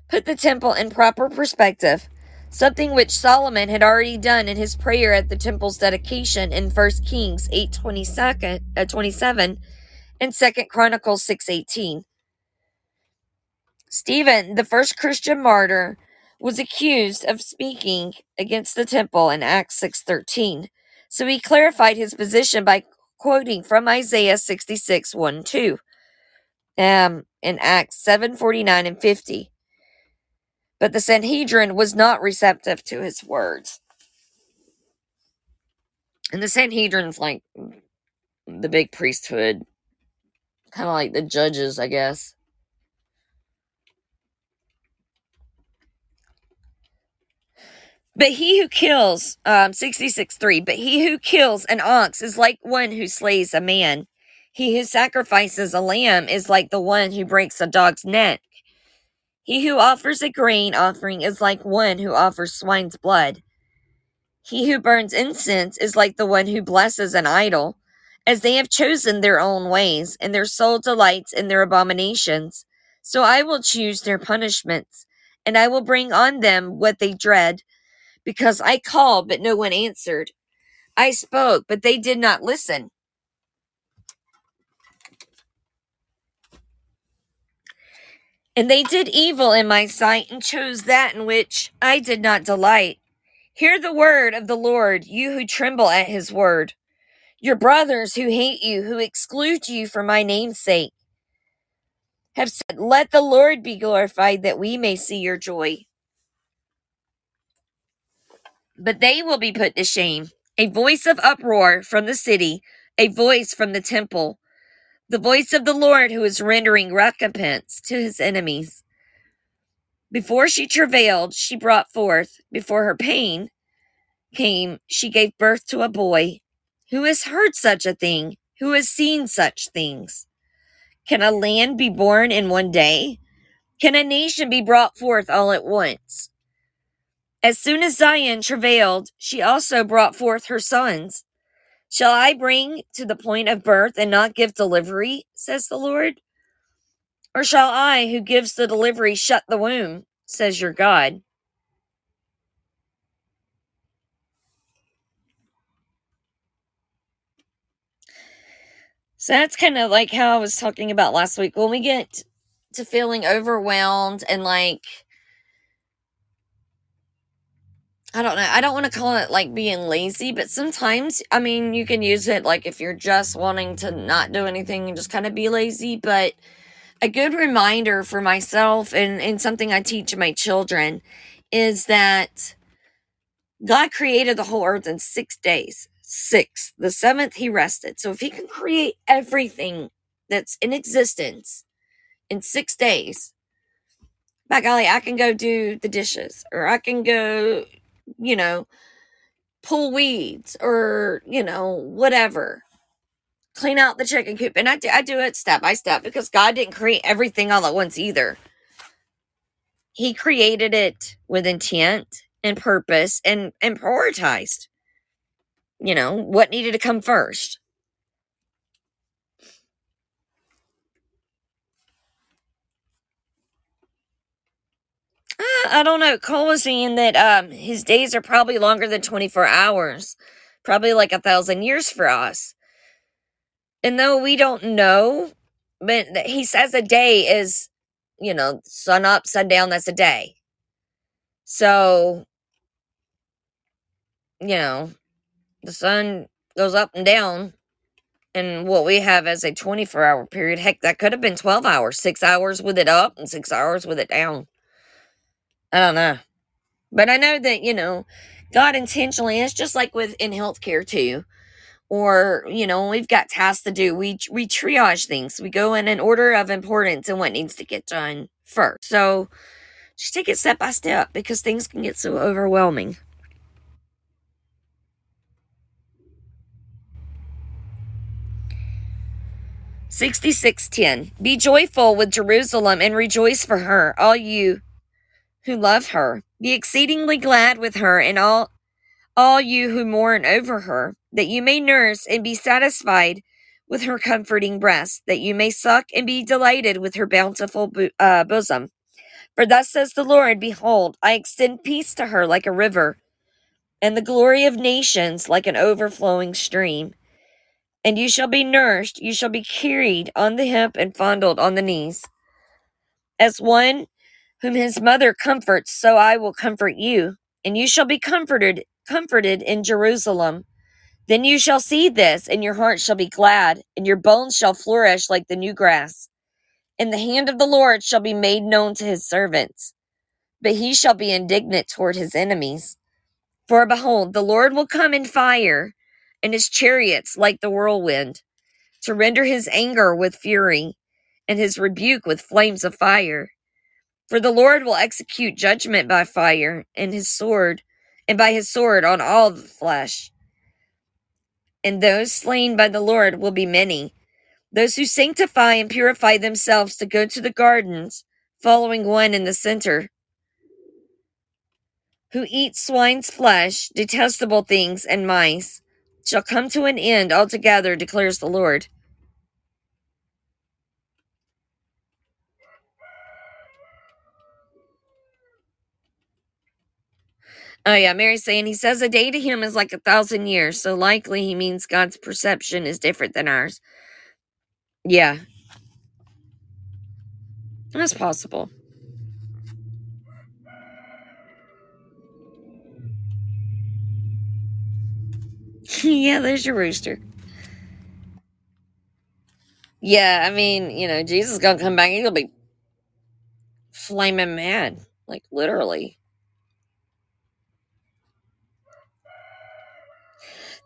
put the temple in proper perspective, something which Solomon had already done in his prayer at the temple's dedication in 1 Kings 8:27 and 2 Chronicles 6:18. Stephen, the first Christian martyr, was accused of speaking against the temple in Acts 6:13, so he clarified his position by quoting from Isaiah 66:1-2. In Acts 7:49 and 50. But the Sanhedrin was not receptive to his words. And the Sanhedrin's like the big priesthood, kind of like the judges, I guess. But he who kills, 66:3, but he who kills an ox is like one who slays a man. He who sacrifices a lamb is like the one who breaks a dog's neck. He who offers a grain offering is like one who offers swine's blood. He who burns incense is like the one who blesses an idol, as they have chosen their own ways, and their soul delights in their abominations. So I will choose their punishments, and I will bring on them what they dread, because I called, but no one answered. I spoke, but they did not listen. And they did evil in my sight, and chose that in which I did not delight. Hear the word of the Lord, you who tremble at his word. Your brothers who hate you, who exclude you for my name's sake, have said, let the Lord be glorified, that we may see your joy. But they will be put to shame. A voice of uproar from the city, a voice from the temple, the voice of the Lord who is rendering recompense to his enemies. Before she travailed, she brought forth. Before her pain came, she gave birth to a boy. Who has heard such a thing? Who has seen such things? Can a land be born in one day? Can a nation be brought forth all at once? As soon as Zion travailed, she also brought forth her sons. Shall I bring to the point of birth and not give delivery, says the Lord? Or shall I, who gives the delivery, shut the womb, says your God? So that's kind of like how I was talking about last week. When we get to feeling overwhelmed and like, I don't know. I don't want to call it like being lazy, but sometimes, I mean, you can use it like if you're just wanting to not do anything and just kind of be lazy. But a good reminder for myself and something I teach my children is that God created the whole earth in 6 days. 6. The seventh, he rested. So if he can create everything that's in existence in 6 days, by golly, I can go do the dishes, or I can go, pull weeds, or, whatever. Clean out the chicken coop. And I do it step by step, because God didn't create everything all at once either. He created it with intent and purpose and prioritized, what needed to come first. I don't know. Cole was saying that his days are probably longer than 24 hours, probably like 1,000 years for us. And though we don't know, but he says a day is, sun up, sundown, that's a day. So, the sun goes up and down, and what we have as a 24-hour period, heck, that could have been 12 hours, 6 hours with it up and 6 hours with it down. I don't know. But I know that, God intentionally, and it's just like in healthcare too, or, when we've got tasks to do, we triage things. We go in an order of importance and what needs to get done first. So just take it step by step, because things can get so overwhelming. Psalm 66:10. Be joyful with Jerusalem and rejoice for her, all you who love her. Be exceedingly glad with her, and all you who mourn over her, that you may nurse and be satisfied with her comforting breast, that you may suck and be delighted with her bountiful bosom. For thus says the Lord, behold, I extend peace to her like a river, and the glory of nations like an overflowing stream. And you shall be nourished, you shall be carried on the hip and fondled on the knees. As one whom his mother comforts, so I will comfort you, and you shall be comforted in Jerusalem. Then you shall see this, and your heart shall be glad, and your bones shall flourish like the new grass. And the hand of the Lord shall be made known to his servants, but he shall be indignant toward his enemies. For behold, the Lord will come in fire, and his chariots like the whirlwind, to render his anger with fury, and his rebuke with flames of fire. For the Lord will execute judgment by fire and by his sword on all the flesh. And those slain by the Lord will be many. Those who sanctify and purify themselves to go to the gardens, following one in the center, who eat swine's flesh, detestable things, and mice, shall come to an end altogether, declares the Lord. Oh yeah, Mary's saying he says a day to him is like 1,000 years, so likely he means God's perception is different than ours. Yeah. That's possible. Yeah, there's your rooster. Yeah, Jesus is going to come back. He's going to be flaming mad, like literally.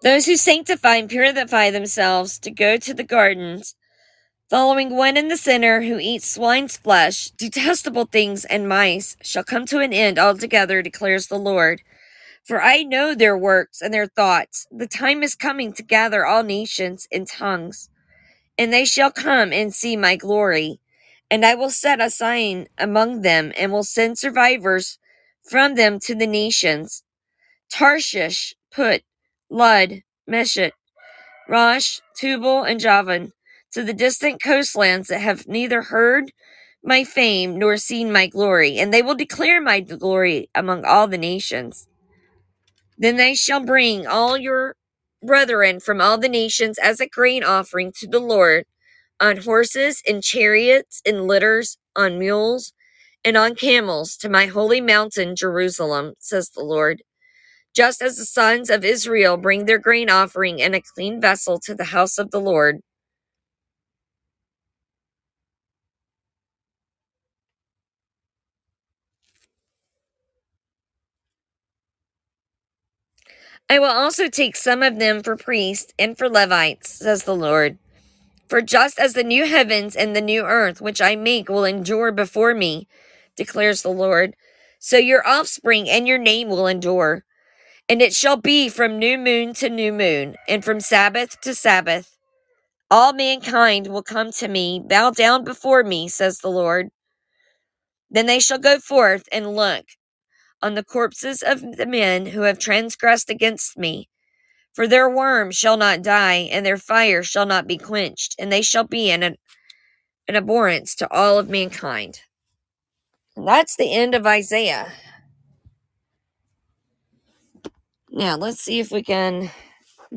Those who sanctify and purify themselves to go to the gardens, following one in the center who eats swine's flesh, detestable things, and mice, shall come to an end altogether, declares the Lord. For I know their works and their thoughts. The time is coming to gather all nations and tongues, and they shall come and see my glory. And I will set a sign among them, and will send survivors from them to the nations. Tarshish, Put, Lud, Meshet, Rosh, Tubal, and Javan, to the distant coastlands that have neither heard my fame nor seen my glory, and they will declare my glory among all the nations. Then they shall bring all your brethren from all the nations as a grain offering to the Lord, on horses and chariots and litters, on mules and on camels, to my holy mountain Jerusalem, says the Lord. Just as the sons of Israel bring their grain offering in a clean vessel to the house of the Lord. I will also take some of them for priests and for Levites, says the Lord. For just as the new heavens and the new earth, which I make, will endure before me, declares the Lord, so your offspring and your name will endure. And it shall be from new moon to new moon, and from Sabbath to Sabbath. All mankind will come to me, bow down before me, says the Lord. Then they shall go forth and look on the corpses of the men who have transgressed against me. For their worm shall not die, and their fire shall not be quenched, and they shall be an abhorrence to all of mankind. And that's the end of Isaiah. Now, let's see if we can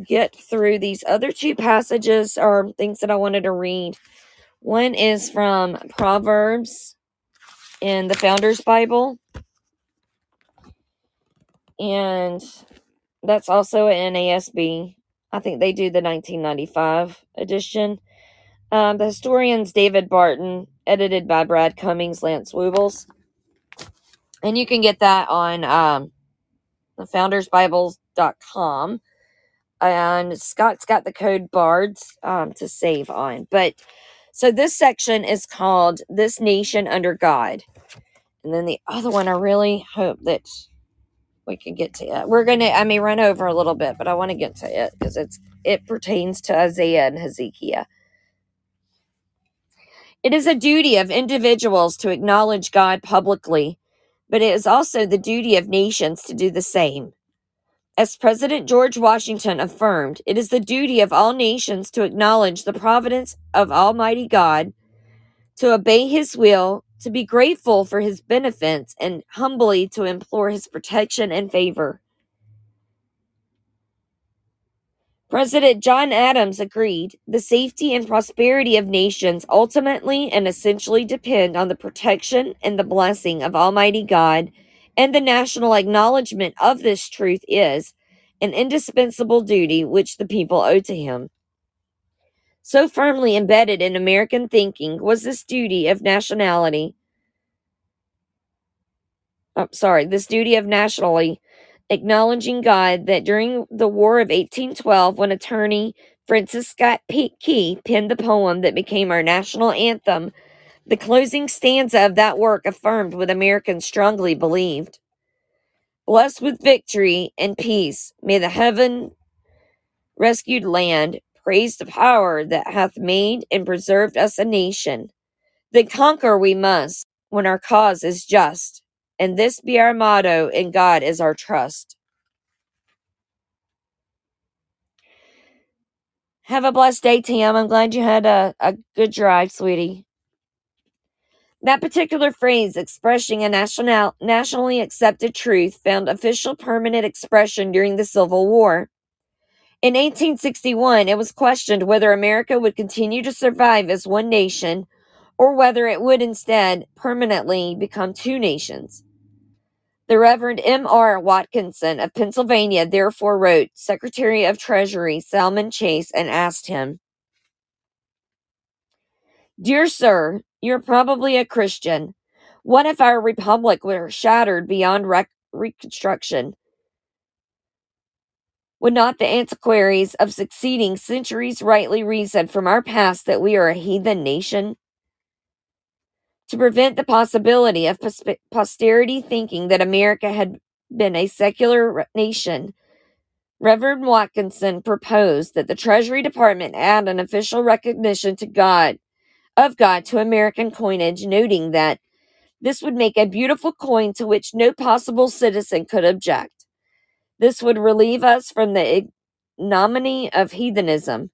get through these other two passages or things that I wanted to read. One is from Proverbs in the Founders Bible, and that's also an NASB. I think they do the 1995 edition. The historian's David Barton, edited by Brad Cummings, Lance Woobles, and you can get that on the foundersbibles.com. And Scott's got the code BARDS to save on. But so this section is called This Nation Under God. And then the other one, I really hope that we can get to it. I may run over a little bit, but I want to get to it because it pertains to Isaiah and Hezekiah. It is a duty of individuals to acknowledge God publicly, but it is also the duty of nations to do the same. As President George Washington affirmed, it is the duty of all nations to acknowledge the providence of Almighty God, to obey His will, to be grateful for His benefits, and humbly to implore His protection and favor. President John Adams agreed, the safety and prosperity of nations ultimately and essentially depend on the protection and the blessing of Almighty God, and the national acknowledgement of this truth is an indispensable duty which the people owe to him. So firmly embedded in American thinking was this duty of nationally acknowledging God that during the War of 1812, when attorney Francis Scott Key penned the poem that became our national anthem, the closing stanza of that work affirmed what Americans strongly believed. Blessed with victory and peace, may the heaven-rescued land praise the power that hath made and preserved us a nation. Then conquer we must when our cause is just, and this be our motto, and God is our trust. Have a blessed day, Tam. I'm glad you had a good drive, sweetie. That particular phrase expressing a nationally accepted truth found official permanent expression during the Civil War. In 1861, it was questioned whether America would continue to survive as one nation or whether it would instead permanently become two nations. The Reverend M.R. Watkinson of Pennsylvania therefore wrote Secretary of Treasury Salmon Chase and asked him, Dear Sir, you're probably a Christian. What if our republic were shattered beyond reconstruction? Would not the antiquaries of succeeding centuries rightly reason from our past that we are a heathen nation? To prevent the possibility of posterity thinking that America had been a secular nation, Reverend Watkinson proposed that the Treasury Department add an official recognition of God to American coinage, noting that this would make a beautiful coin to which no possible citizen could object. This would relieve us from the ignominy of heathenism.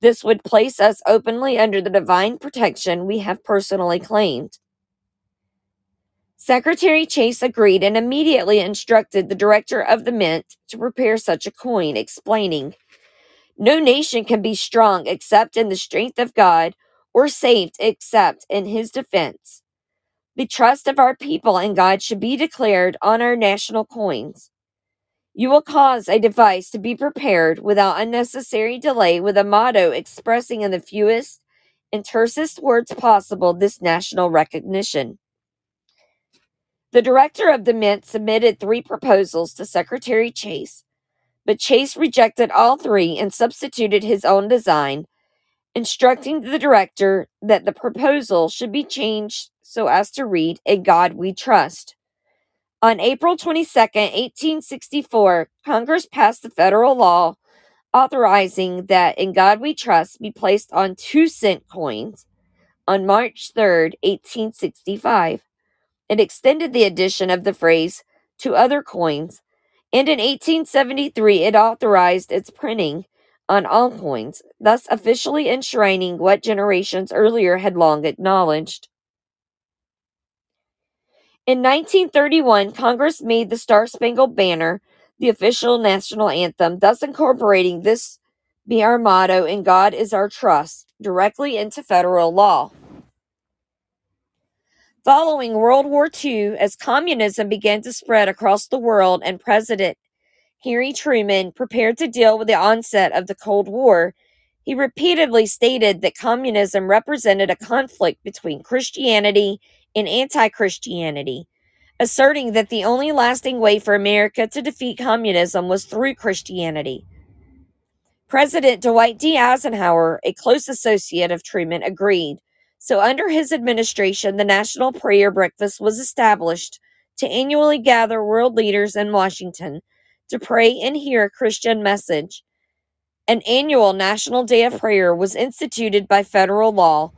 This would place us openly under the divine protection we have personally claimed. Secretary Chase agreed and immediately instructed the director of the Mint to prepare such a coin, explaining, No nation can be strong except in the strength of God, or saved except in His defense. The trust of our people in God should be declared on our national coins. You will cause a device to be prepared without unnecessary delay with a motto expressing in the fewest and tersest words possible this national recognition. The director of the Mint submitted three proposals to Secretary Chase. But Chase rejected all three and substituted his own design, instructing the director that the proposal should be changed so as to read, "In God We Trust." On April 22, 1864, Congress passed the federal law authorizing that "In God We Trust" be placed on 2-cent coins. On March 3, 1865, it extended the addition of the phrase to other coins, and in 1873 it authorized its printing on all coins, thus officially enshrining what generations earlier had long acknowledged. In 1931, Congress made the Star-Spangled Banner the official national anthem, thus incorporating "This be our motto and God is our trust" directly into federal law. Following World War II, as communism began to spread across the world and President Harry Truman prepared to deal with the onset of the Cold War, he repeatedly stated that communism represented a conflict between Christianity and anti-Christianity, asserting that the only lasting way for America to defeat communism was through Christianity. President Dwight D. Eisenhower, a close associate of Truman, agreed, so under his administration, the National Prayer Breakfast was established to annually gather world leaders in Washington to pray and hear a Christian message. An annual National Day of Prayer was instituted by federal law.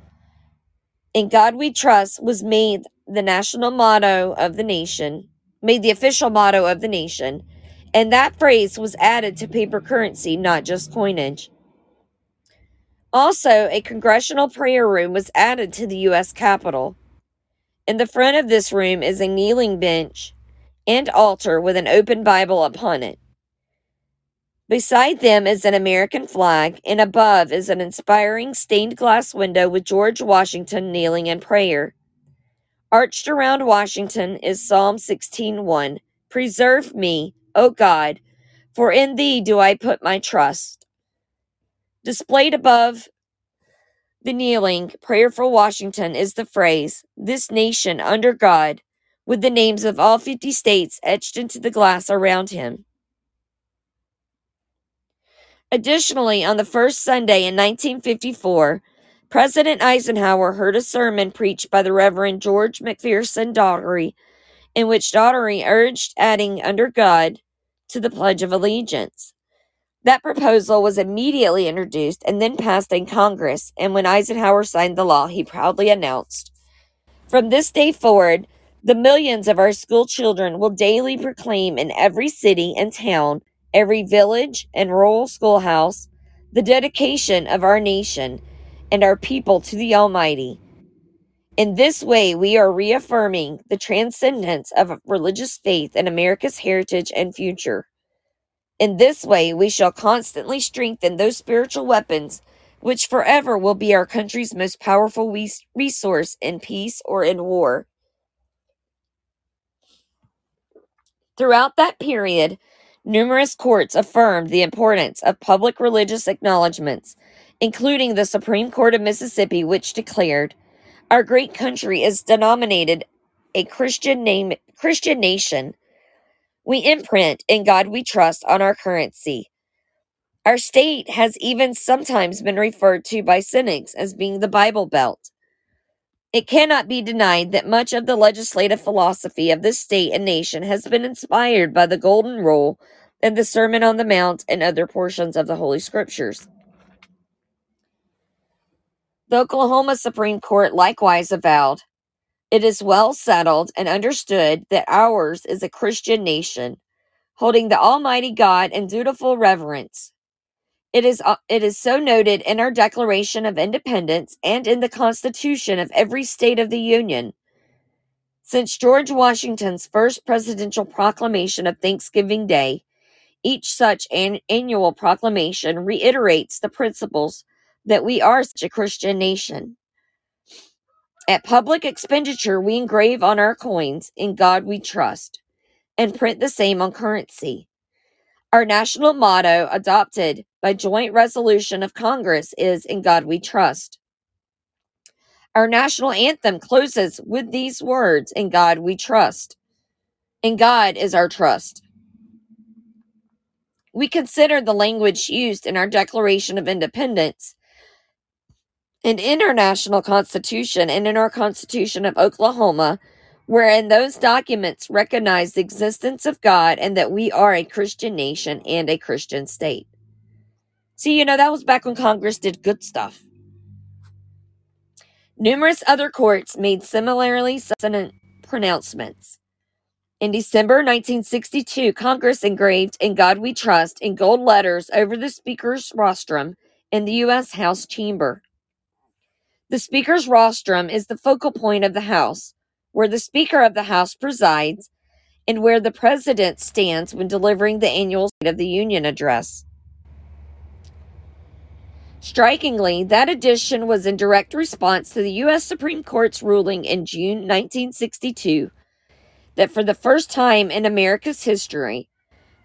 "In God We Trust" was made the national motto of the nation, made the official motto of the nation, and that phrase was added to paper currency, not just coinage. Also, a congressional prayer room was added to the U.S. Capitol. In the front of this room is a kneeling bench and altar with an open Bible upon it. Beside them is an American flag, and above is an inspiring stained glass window with George Washington kneeling in prayer. Arched around Washington is Psalm 16:1, "Preserve me, O God, for in thee do I put my trust." Displayed above the kneeling, prayerful Washington is the phrase, "This nation under God," with the names of all 50 states etched into the glass around him. Additionally, on the first Sunday in 1954, President Eisenhower heard a sermon preached by the Reverend George McPherson Daugherty, in which Daugherty urged adding "under God" to the Pledge of Allegiance. That proposal was immediately introduced and then passed in Congress, and when Eisenhower signed the law, he proudly announced, "From this day forward, the millions of our school children will daily proclaim in every city and town, every village and rural schoolhouse, the dedication of our nation and our people to the Almighty. In this way, we are reaffirming the transcendence of religious faith in America's heritage and future. In this way, we shall constantly strengthen those spiritual weapons which forever will be our country's most powerful resource in peace or in war." Throughout that period, numerous courts affirmed the importance of public religious acknowledgments, including the Supreme Court of Mississippi, which declared, "Our great country is denominated a Christian nation. We imprint "In God We Trust" on our currency. Our state has even sometimes been referred to by cynics as being the Bible Belt. It cannot be denied that much of the legislative philosophy of this state and nation has been inspired by the Golden Rule and the Sermon on the Mount and other portions of the Holy Scriptures." The Oklahoma Supreme Court likewise avowed, "It is well settled and understood that ours is a Christian nation, holding the Almighty God in dutiful reverence. It is so noted in our Declaration of Independence and in the Constitution of every state of the Union. Since George Washington's first presidential proclamation of Thanksgiving Day, each such annual proclamation reiterates the principles that we are such a Christian nation. At public expenditure, we engrave on our coins, "In God We Trust," and print the same on currency. Our national motto, adopted by joint resolution of Congress, is "In God We Trust." Our national anthem closes with these words, "In God We Trust." In God is our trust. We consider the language used in our Declaration of Independence, an international constitution, and in our Constitution of Oklahoma, wherein those documents recognize the existence of God and that we are a Christian nation and a Christian state. See, that was back when Congress did good stuff. Numerous other courts made similarly sentient pronouncements. In December 1962, Congress engraved "In God We Trust" in gold letters over the Speaker's rostrum in the U.S. House chamber. The Speaker's rostrum is the focal point of the House, where the Speaker of the House presides and where the President stands when delivering the annual State of the Union address. Strikingly, that addition was in direct response to the U.S. Supreme Court's ruling in June 1962 that for the first time in America's history,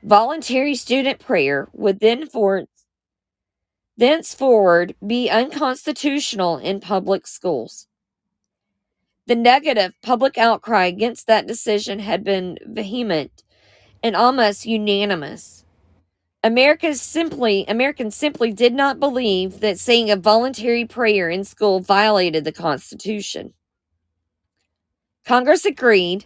voluntary student prayer would thenceforward be unconstitutional in public schools. The negative public outcry against that decision had been vehement and almost unanimous. Americans simply did not believe that saying a voluntary prayer in school violated the Constitution. Congress agreed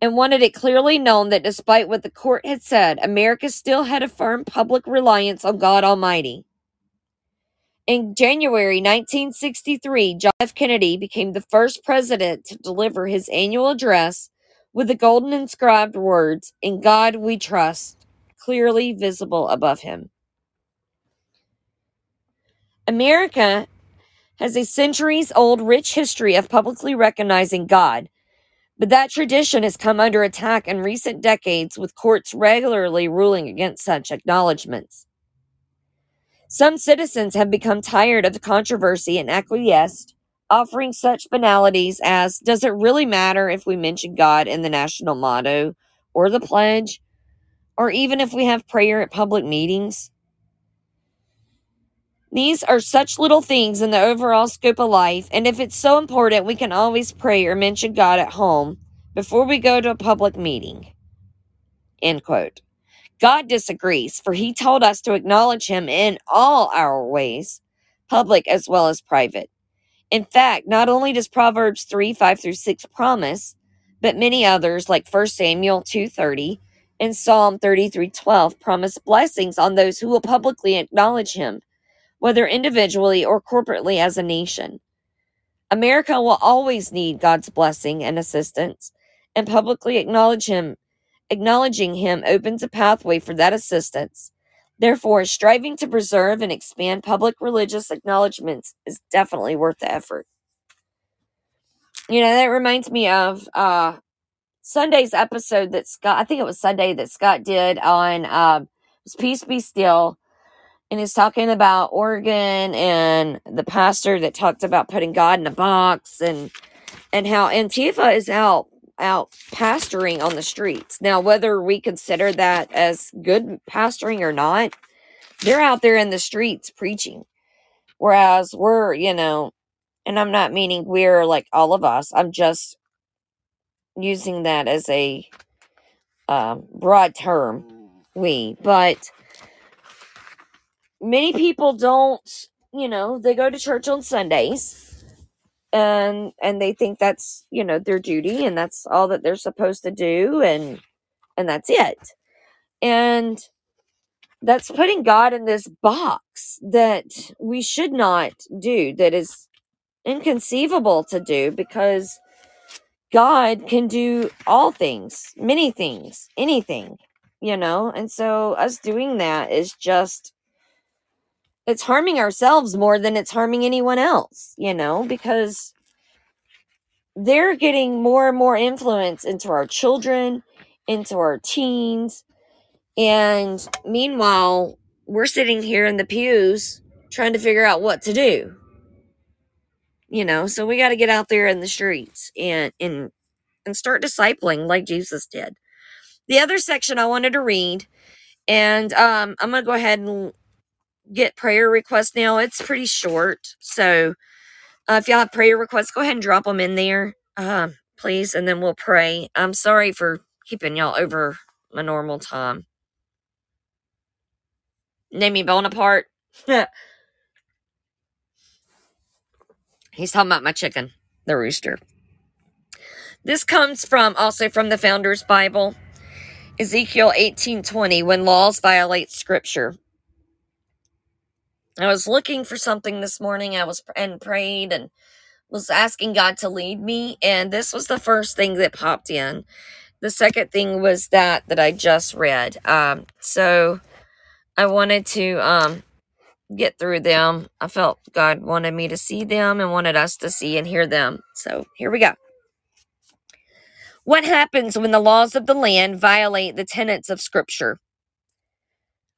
and wanted it clearly known that despite what the court had said, America still had a firm public reliance on God Almighty. In January 1963, John F. Kennedy became the first president to deliver his annual address with the golden inscribed words, "In God We Trust," clearly visible above him. America has a centuries-old rich history of publicly recognizing God, but that tradition has come under attack in recent decades, with courts regularly ruling against such acknowledgments. Some citizens have become tired of the controversy and acquiesced, offering such banalities as, "Does it really matter if we mention God in the national motto or the pledge, or even if we have prayer at public meetings? These are such little things in the overall scope of life, and if it's so important, we can always pray or mention God at home before we go to a public meeting." End quote. God disagrees, for he told us to acknowledge him in all our ways, public as well as private. In fact, not only does Proverbs 3:5-6 promise, but many others like 1 Samuel 2:30, and Psalm 33:12 promise blessings on those who will publicly acknowledge him, whether individually or corporately as a nation. America will always need God's blessing and assistance, and publicly acknowledging him opens a pathway for that assistance. Therefore, striving to preserve and expand public religious acknowledgments is definitely worth the effort. That reminds me of Sunday's episode that Scott did on Peace Be Still, and he's talking about Oregon and the pastor that talked about putting God in a box and how Antifa is out pastoring on the streets. Now, whether we consider that as good pastoring or not, they're out there in the streets preaching, whereas we're, and I'm not meaning we're like all of us, I'm just using that as a broad term, but many people don't, they go to church on Sundays and they think that's, their duty and that's all that they're supposed to do and that's it. And that's putting God in this box that we should not do, that is inconceivable to do, because God can do all things, many things, anything, and so us doing that is just, it's harming ourselves more than it's harming anyone else, because they're getting more and more influence into our children, into our teens, and meanwhile, we're sitting here in the pews trying to figure out what to do. So we got to get out there in the streets and start discipling like Jesus did. The other section I wanted to read, and I'm going to go ahead and get prayer requests now. It's pretty short, so if y'all have prayer requests, go ahead and drop them in there, please, and then we'll pray. I'm sorry for keeping y'all over my normal time. Naomi Bonaparte. He's talking about my chicken, the rooster. This comes from also from the Founders Bible. Ezekiel 18:20, when laws violate scripture. I was looking for something this morning. I prayed and was asking God to lead me, and this was the first thing that popped in. The second thing was that I just read. So I wanted to get through them. I felt God wanted me to see them and wanted us to see and hear them. So here we go. What happens when the laws of the land violate the tenets of Scripture?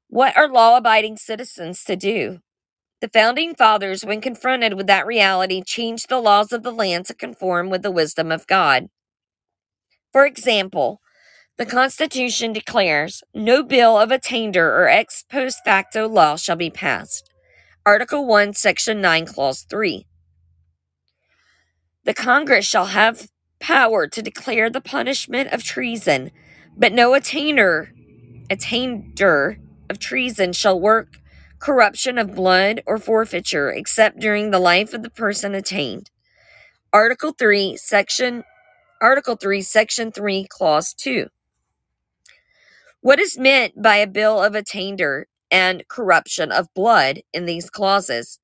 What are law-abiding citizens to do? The Founding Fathers, when confronted with that reality, changed the laws of the land to conform with the wisdom of God. For example, the Constitution declares, no bill of attainder or ex post facto law shall be passed. Article 1, Section 9, Clause 3. The Congress shall have power to declare the punishment of treason, but no attainder of treason shall work corruption of blood or forfeiture except during the life of the person attainted. Article 3, Section 3, Clause 2. What is meant by a bill of attainder and corruption of blood in these clauses?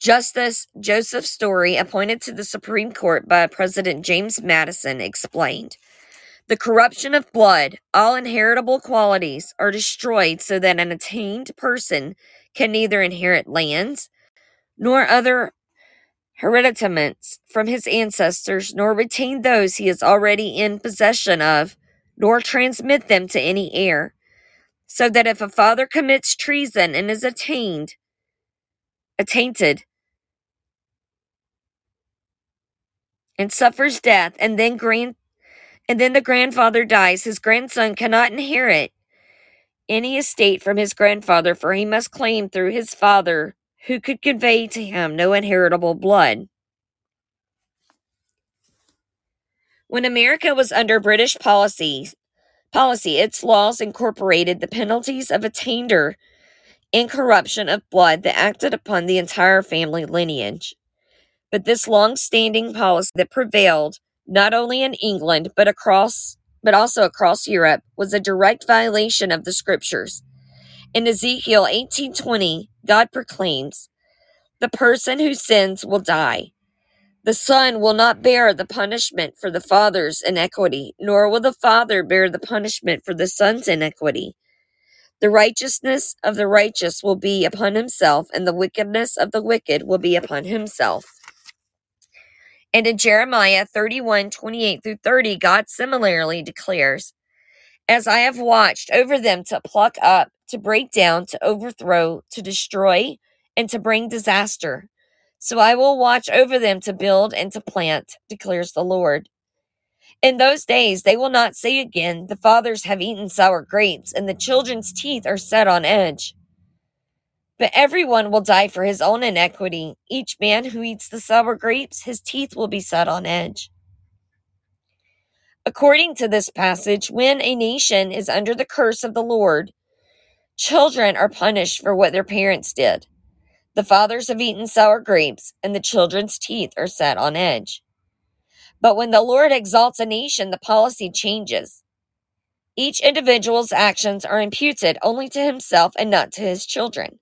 Justice Joseph Story, appointed to the Supreme Court by President James Madison, explained, the corruption of blood, all inheritable qualities, are destroyed so that an attainted person can neither inherit lands nor other hereditaments from his ancestors, nor retain those he is already in possession of, nor transmit them to any heir, so that if a father commits treason and is attainted and suffers death, and then the grandfather dies, his grandson cannot inherit any estate from his grandfather, for he must claim through his father, who could convey to him no inheritable blood. When America was under British policy, its laws incorporated the penalties of attainder and corruption of blood that acted upon the entire family lineage. But this long-standing policy that prevailed not only in England but also across Europe was a direct violation of the scriptures. In Ezekiel 18:20, God proclaims, the person who sins will die. The son will not bear the punishment for the father's iniquity, nor will the father bear the punishment for the son's iniquity. The righteousness of the righteous will be upon himself, and the wickedness of the wicked will be upon himself. And in Jeremiah 31:28-30, God similarly declares, as I have watched over them to pluck up, to break down, to overthrow, to destroy, and to bring disaster, so I will watch over them to build and to plant, declares the Lord. In those days, they will not say again, the fathers have eaten sour grapes, and the children's teeth are set on edge. But everyone will die for his own iniquity. Each man who eats the sour grapes, his teeth will be set on edge. According to this passage, when a nation is under the curse of the Lord, children are punished for what their parents did. The fathers have eaten sour grapes, and the children's teeth are set on edge. But when the Lord exalts a nation, the policy changes. Each individual's actions are imputed only to himself and not to his children.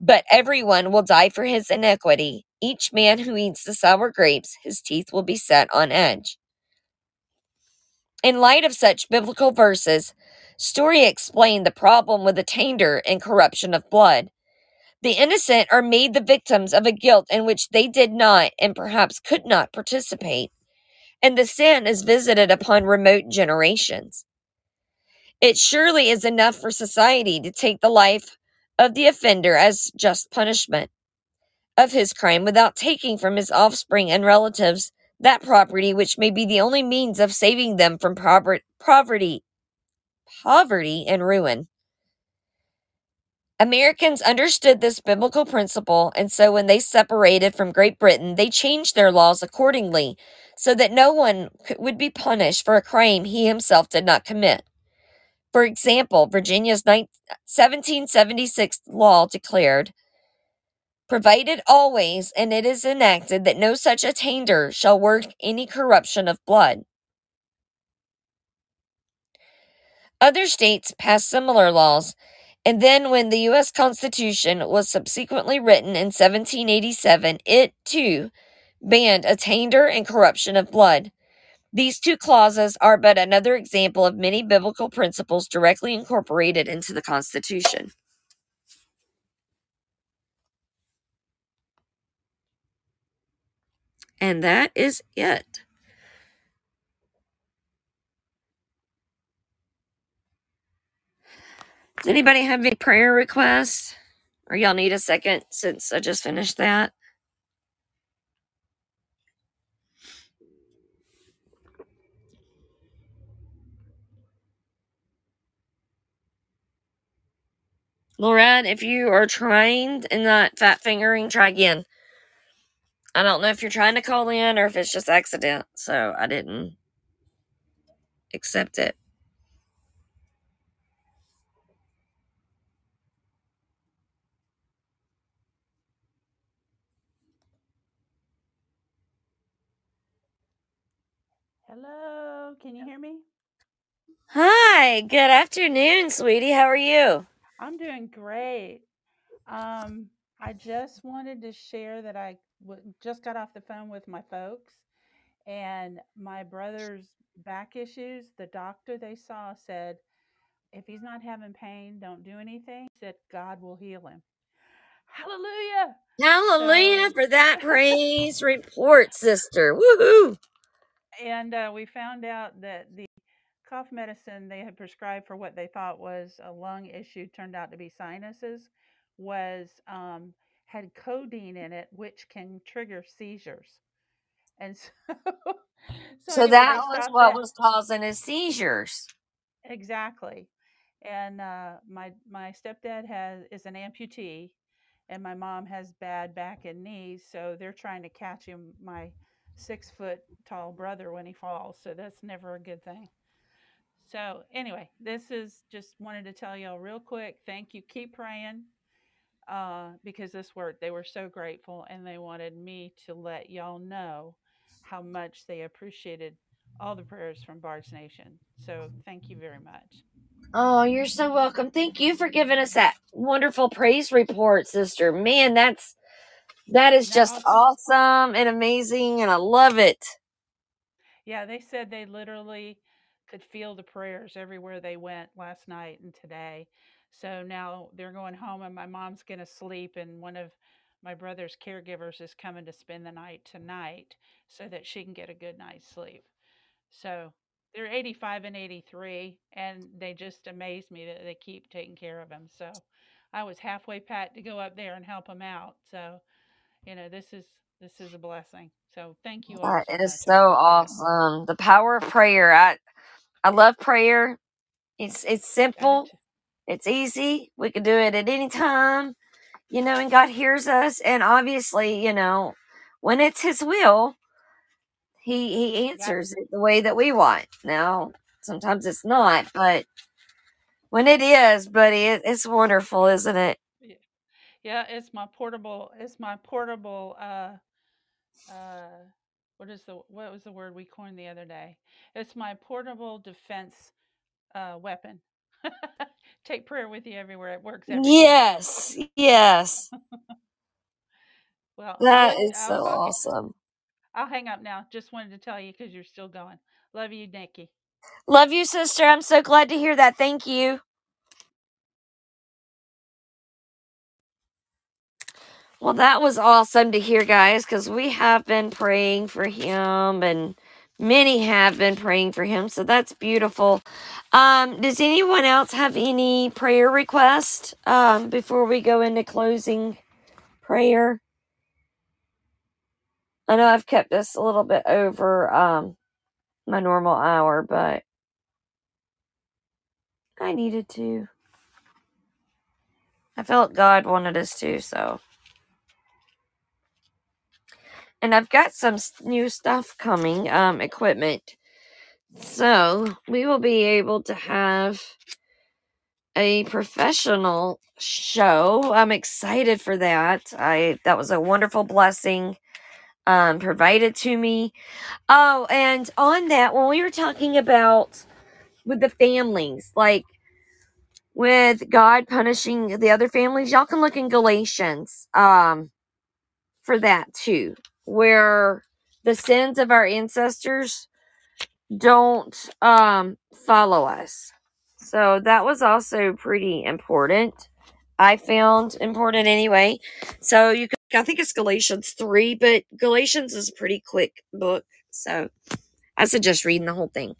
But everyone will die for his iniquity. Each man who eats the sour grapes, his teeth will be set on edge. In light of such biblical verses, Story explained the problem with attainder and corruption of blood. The innocent are made the victims of a guilt in which they did not and perhaps could not participate, and the sin is visited upon remote generations. It surely is enough for society to take the life of the offender as just punishment of his crime without taking from his offspring and relatives that property which may be the only means of saving them from poverty and ruin. Americans understood this biblical principle, and so when they separated from Great Britain, they changed their laws accordingly so that no one would be punished for a crime he himself did not commit. For example, Virginia's 1776 law declared, provided always, and it is enacted, that no such attainder shall work any corruption of blood. Other states passed similar laws, and then when the U.S. Constitution was subsequently written in 1787, it, too, banned attainder and corruption of blood. These two clauses are but another example of many biblical principles directly incorporated into the Constitution. And that is it. Does anybody have any prayer requests? Or y'all need a second since I just finished that? Lorette, if you are trying and not fat fingering, try again. I don't know if you're trying to call in or if it's just accident, so I didn't accept it. Hello, can you hear me? Hi, good afternoon, sweetie. How are you? I'm doing great. I just wanted to share that I just got off the phone with my folks, and my brother's back issues, the doctor they saw said, if he's not having pain, don't do anything. He said, God will heal him. Hallelujah. Hallelujah for that praise report, sister. Woohoo. And we found out that the cough medicine they had prescribed for what they thought was a lung issue, turned out to be sinuses, had codeine in it, which can trigger seizures. And so anyway, that was what was causing his seizures. Exactly. And my stepdad is an amputee, and my mom has bad back and knees, so they're trying to catch him, my 6-foot tall brother, when he falls, so that's never a good thing. So anyway, this is just wanted to tell y'all real quick. Thank you. Keep praying because this worked. They were so grateful, and they wanted me to let y'all know how much they appreciated all the prayers from Bard's Nation. So thank you very much. Oh, you're so welcome. Thank you for giving us that wonderful praise report, sister. Man, that is just awesome and amazing, and I love it. Yeah, they said they literally could feel the prayers everywhere they went last night and today. So now they're going home, and my mom's going to sleep, and one of my brother's caregivers is coming to spend the night tonight so that she can get a good night's sleep. So they're 85 and 83, and they just amaze me that they keep taking care of them. So I was halfway packed to go up there and help them out. So, you know, this is a blessing. So thank you all. That is so awesome. The power of prayer. I love prayer. It's simple. It's easy. We can do it at any time, you know, and God hears us. And obviously, you know, when it's his will, he answers it the way that we want. Now, sometimes it's not, but when it is, buddy, it's wonderful, isn't it? Yeah, it's my portable, what was the word we coined the other day? It's my portable defense weapon. Take prayer with you everywhere. It works everywhere. Yes. Well, awesome. I'll hang up now. Just wanted to tell you because you're still going. Love you, Nikki. Love you, sister. I'm so glad to hear that. Thank you. Well, that was awesome to hear, guys, because we have been praying for him, and many have been praying for him, so that's beautiful. Does anyone else have any prayer requests before we go into closing prayer? I know I've kept this a little bit over my normal hour, but I needed to. I felt God wanted us to, so. And I've got some new stuff coming, equipment. So we will be able to have a professional show. I'm excited for that. That was a wonderful blessing provided to me. Oh, and on that, when we were talking about with the families, like with God punishing the other families, y'all can look in Galatians for that too, where the sins of our ancestors don't follow us. So that was also pretty important. I found important anyway. So you can, I think it's Galatians 3, but Galatians is a pretty quick book. So I suggest reading the whole thing.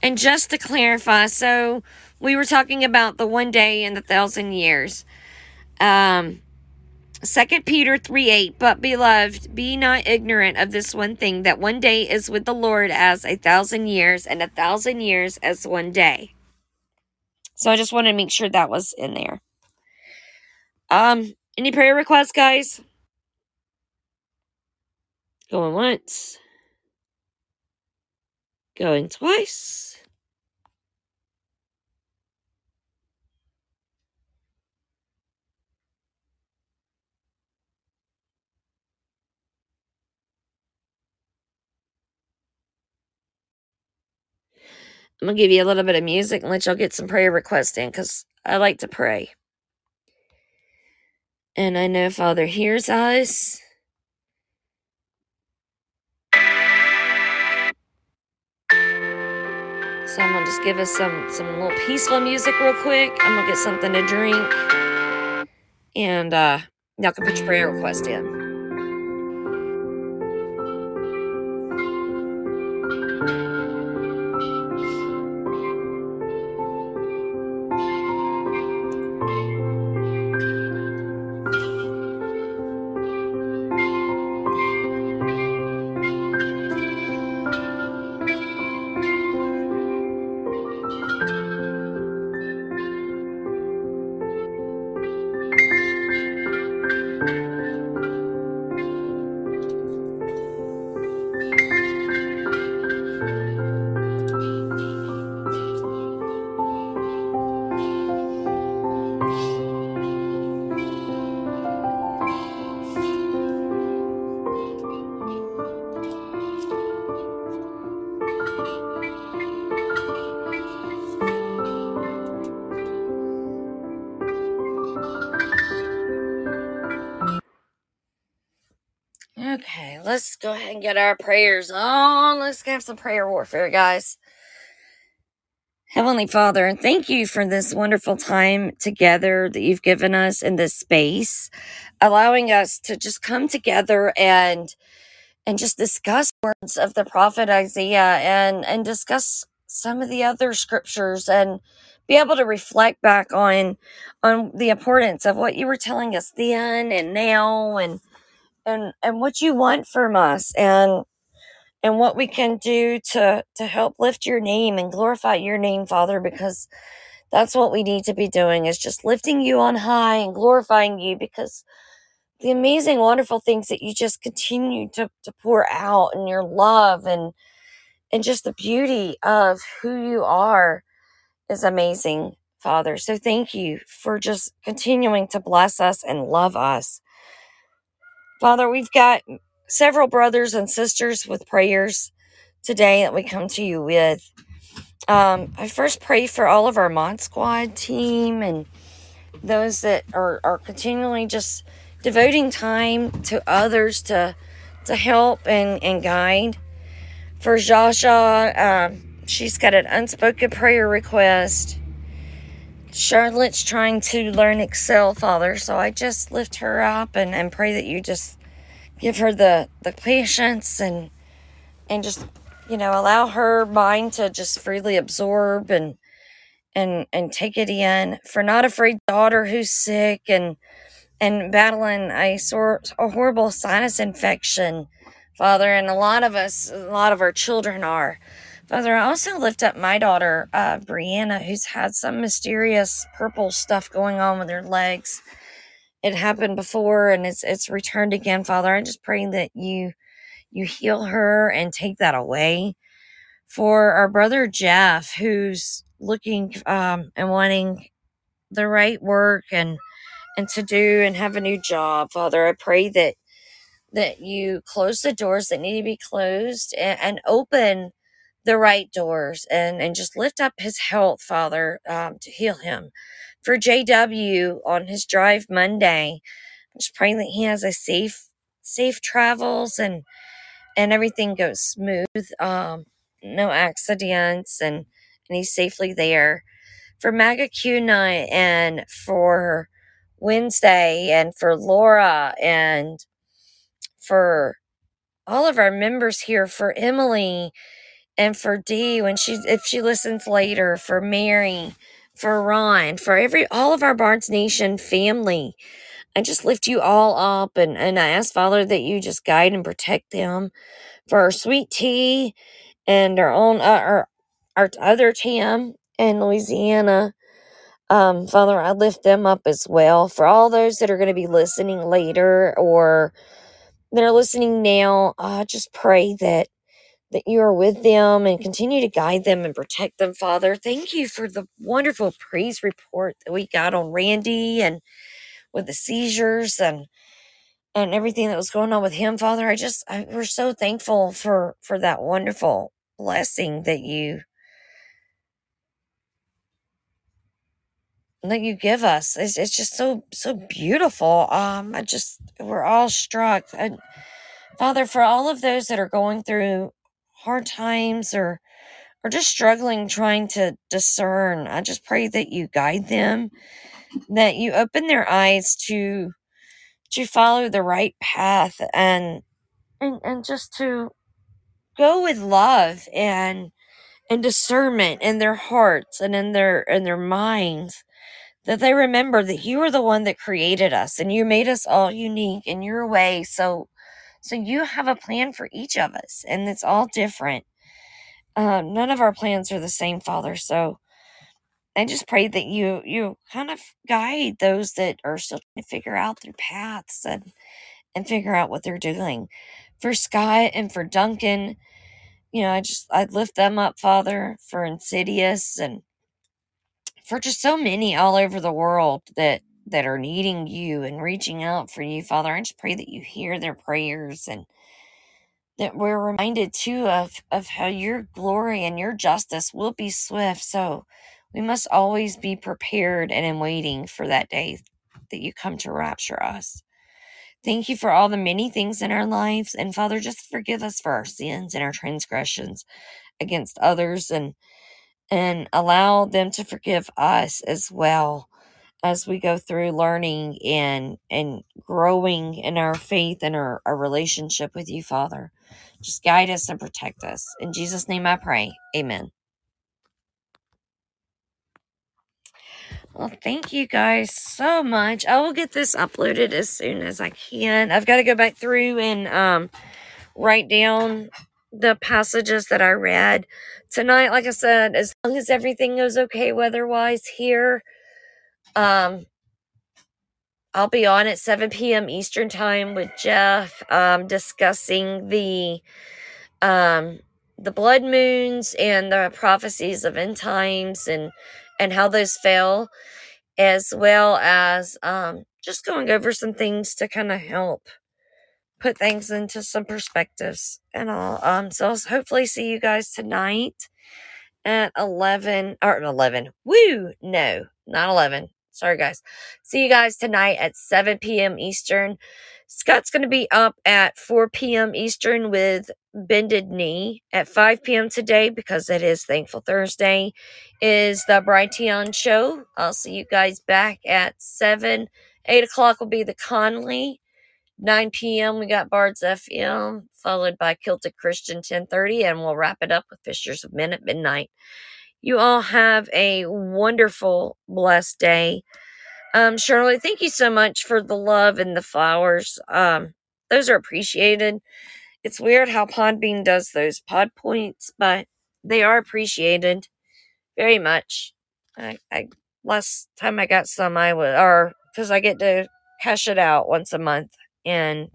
And just to clarify, so we were talking about the one day and the 1,000 years. 2 Peter 3:8, but beloved, be not ignorant of this one thing, that one day is with the Lord as 1,000 years, and 1,000 years as one day. So I just wanted to make sure that was in there. Any prayer requests, guys? Going once. Going twice. I'm going to give you a little bit of music and let y'all get some prayer requests in, because I like to pray. And I know Father hears us. So I'm going to just give us some little peaceful music real quick. I'm going to get something to drink. And y'all can put your prayer request in. Okay, let's go ahead and get our prayers on. Let's have some prayer warfare, guys. Heavenly Father, thank you for this wonderful time together that you've given us in this space, allowing us to just come together and just discuss words of the prophet Isaiah and discuss some of the other scriptures and be able to reflect back on the importance of what you were telling us then and now and what you want from us and what we can do to help lift your name and glorify your name, Father, because that's what we need to be doing, is just lifting you on high and glorifying you, because the amazing, wonderful things that you just continue to pour out in your love and just the beauty of who you are is amazing, Father. So thank you for just continuing to bless us and love us. Father, we've got several brothers and sisters with prayers today that we come to you with. I first pray for all of our Mod Squad team and those that are continually just devoting time to others to help and guide. For Jasha, she's got an unspoken prayer request. Charlotte's trying to learn Excel, Father, so I just lift her up and pray that you just give her the patience and just, you know, allow her mind to just freely absorb and take it in. For Not Afraid daughter who's sick and battling a horrible sinus infection, Father, and a lot of our children are. Father, I also lift up my daughter, Brianna, who's had some mysterious purple stuff going on with her legs. It happened before, and it's returned again, Father. I just pray that you heal her and take that away. For our brother Jeff, who's looking and wanting the right work and to do and have a new job, Father, I pray that you close the doors that need to be closed and open the right doors and just lift up his health, Father, to heal him. For JW on his drive Monday, I'm just praying that he has a safe travels and everything goes smooth, no accidents, and he's safely there. For Maga Q night and for Wednesday and for Laura and for all of our members here, for Emily and for Dee if she listens later, for Mary, for Ron, for all of our Barnes Nation family. I just lift you all up and I ask, Father, that you just guide and protect them. For our sweet tea and our own our other Tam in Louisiana, Father, I lift them up as well. For all those that are going to be listening later or that are listening now, I just pray that you are with them and continue to guide them and protect them, Father. Thank you for the wonderful praise report that we got on Randy and with the seizures and everything that was going on with him, Father. We're so thankful for that wonderful blessing that you give us. It's just so beautiful. We're all struck. And Father, for all of those that are going through hard times or just struggling, trying to discern, I just pray that you guide them, that you open their eyes to follow the right path and just to go with love and discernment in their hearts and in their minds, that they remember that you are the one that created us and you made us all unique in your way. So you have a plan for each of us, and it's all different. None of our plans are the same, Father. So I just pray that you kind of guide those that are still trying to figure out their paths and figure out what they're doing. For Sky and for Duncan, I'd lift them up, Father, for Insidious and for just so many all over the world that are needing you and reaching out for you, Father. I just pray that you hear their prayers and that we're reminded too of how your glory and your justice will be swift. So we must always be prepared and in waiting for that day that you come to rapture us. Thank you for all the many things in our lives. And Father, just forgive us for our sins and our transgressions against others and allow them to forgive us as well as we go through learning and growing in our faith and our relationship with you, Father. Just guide us and protect us. In Jesus' name I pray. Amen. Well, thank you guys so much. I will get this uploaded as soon as I can. I've got to go back through and write down the passages that I read tonight. Like I said, as long as everything goes okay weather-wise here, I'll be on at 7 p.m. Eastern time with Jeff, discussing the blood moons and the prophecies of end times and how those fell, as well as just going over some things to kind of help put things into some perspectives and all. So I'll hopefully see you guys tonight at 11. Sorry, guys. See you guys tonight at 7 p.m. Eastern. Scott's going to be up at 4 p.m. Eastern with Bended Knee. At 5 p.m. today, because it is Thankful Thursday, is the Brighteon Show. I'll see you guys back at 7. 8 o'clock will be the Conley. 9 p.m. we got Bards FM, followed by Kilted Christian 10:30, and we'll wrap it up with Fishers of Men at midnight. You all have a wonderful, blessed day. Shirley, thank you so much for the love and the flowers. Those are appreciated. It's weird how Podbean does those pod points, but they are appreciated very much. I last time I got some, I was, or because I get to cash it out once a month, and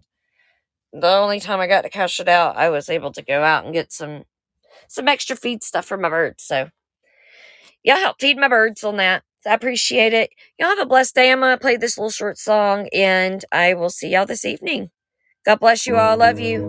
the only time I got to cash it out, I was able to go out and get some extra feed stuff for my birds. So y'all help feed my birds on that. I appreciate it. Y'all have a blessed day. I'm going to play this little short song, and I will see y'all this evening. God bless you all. Love you.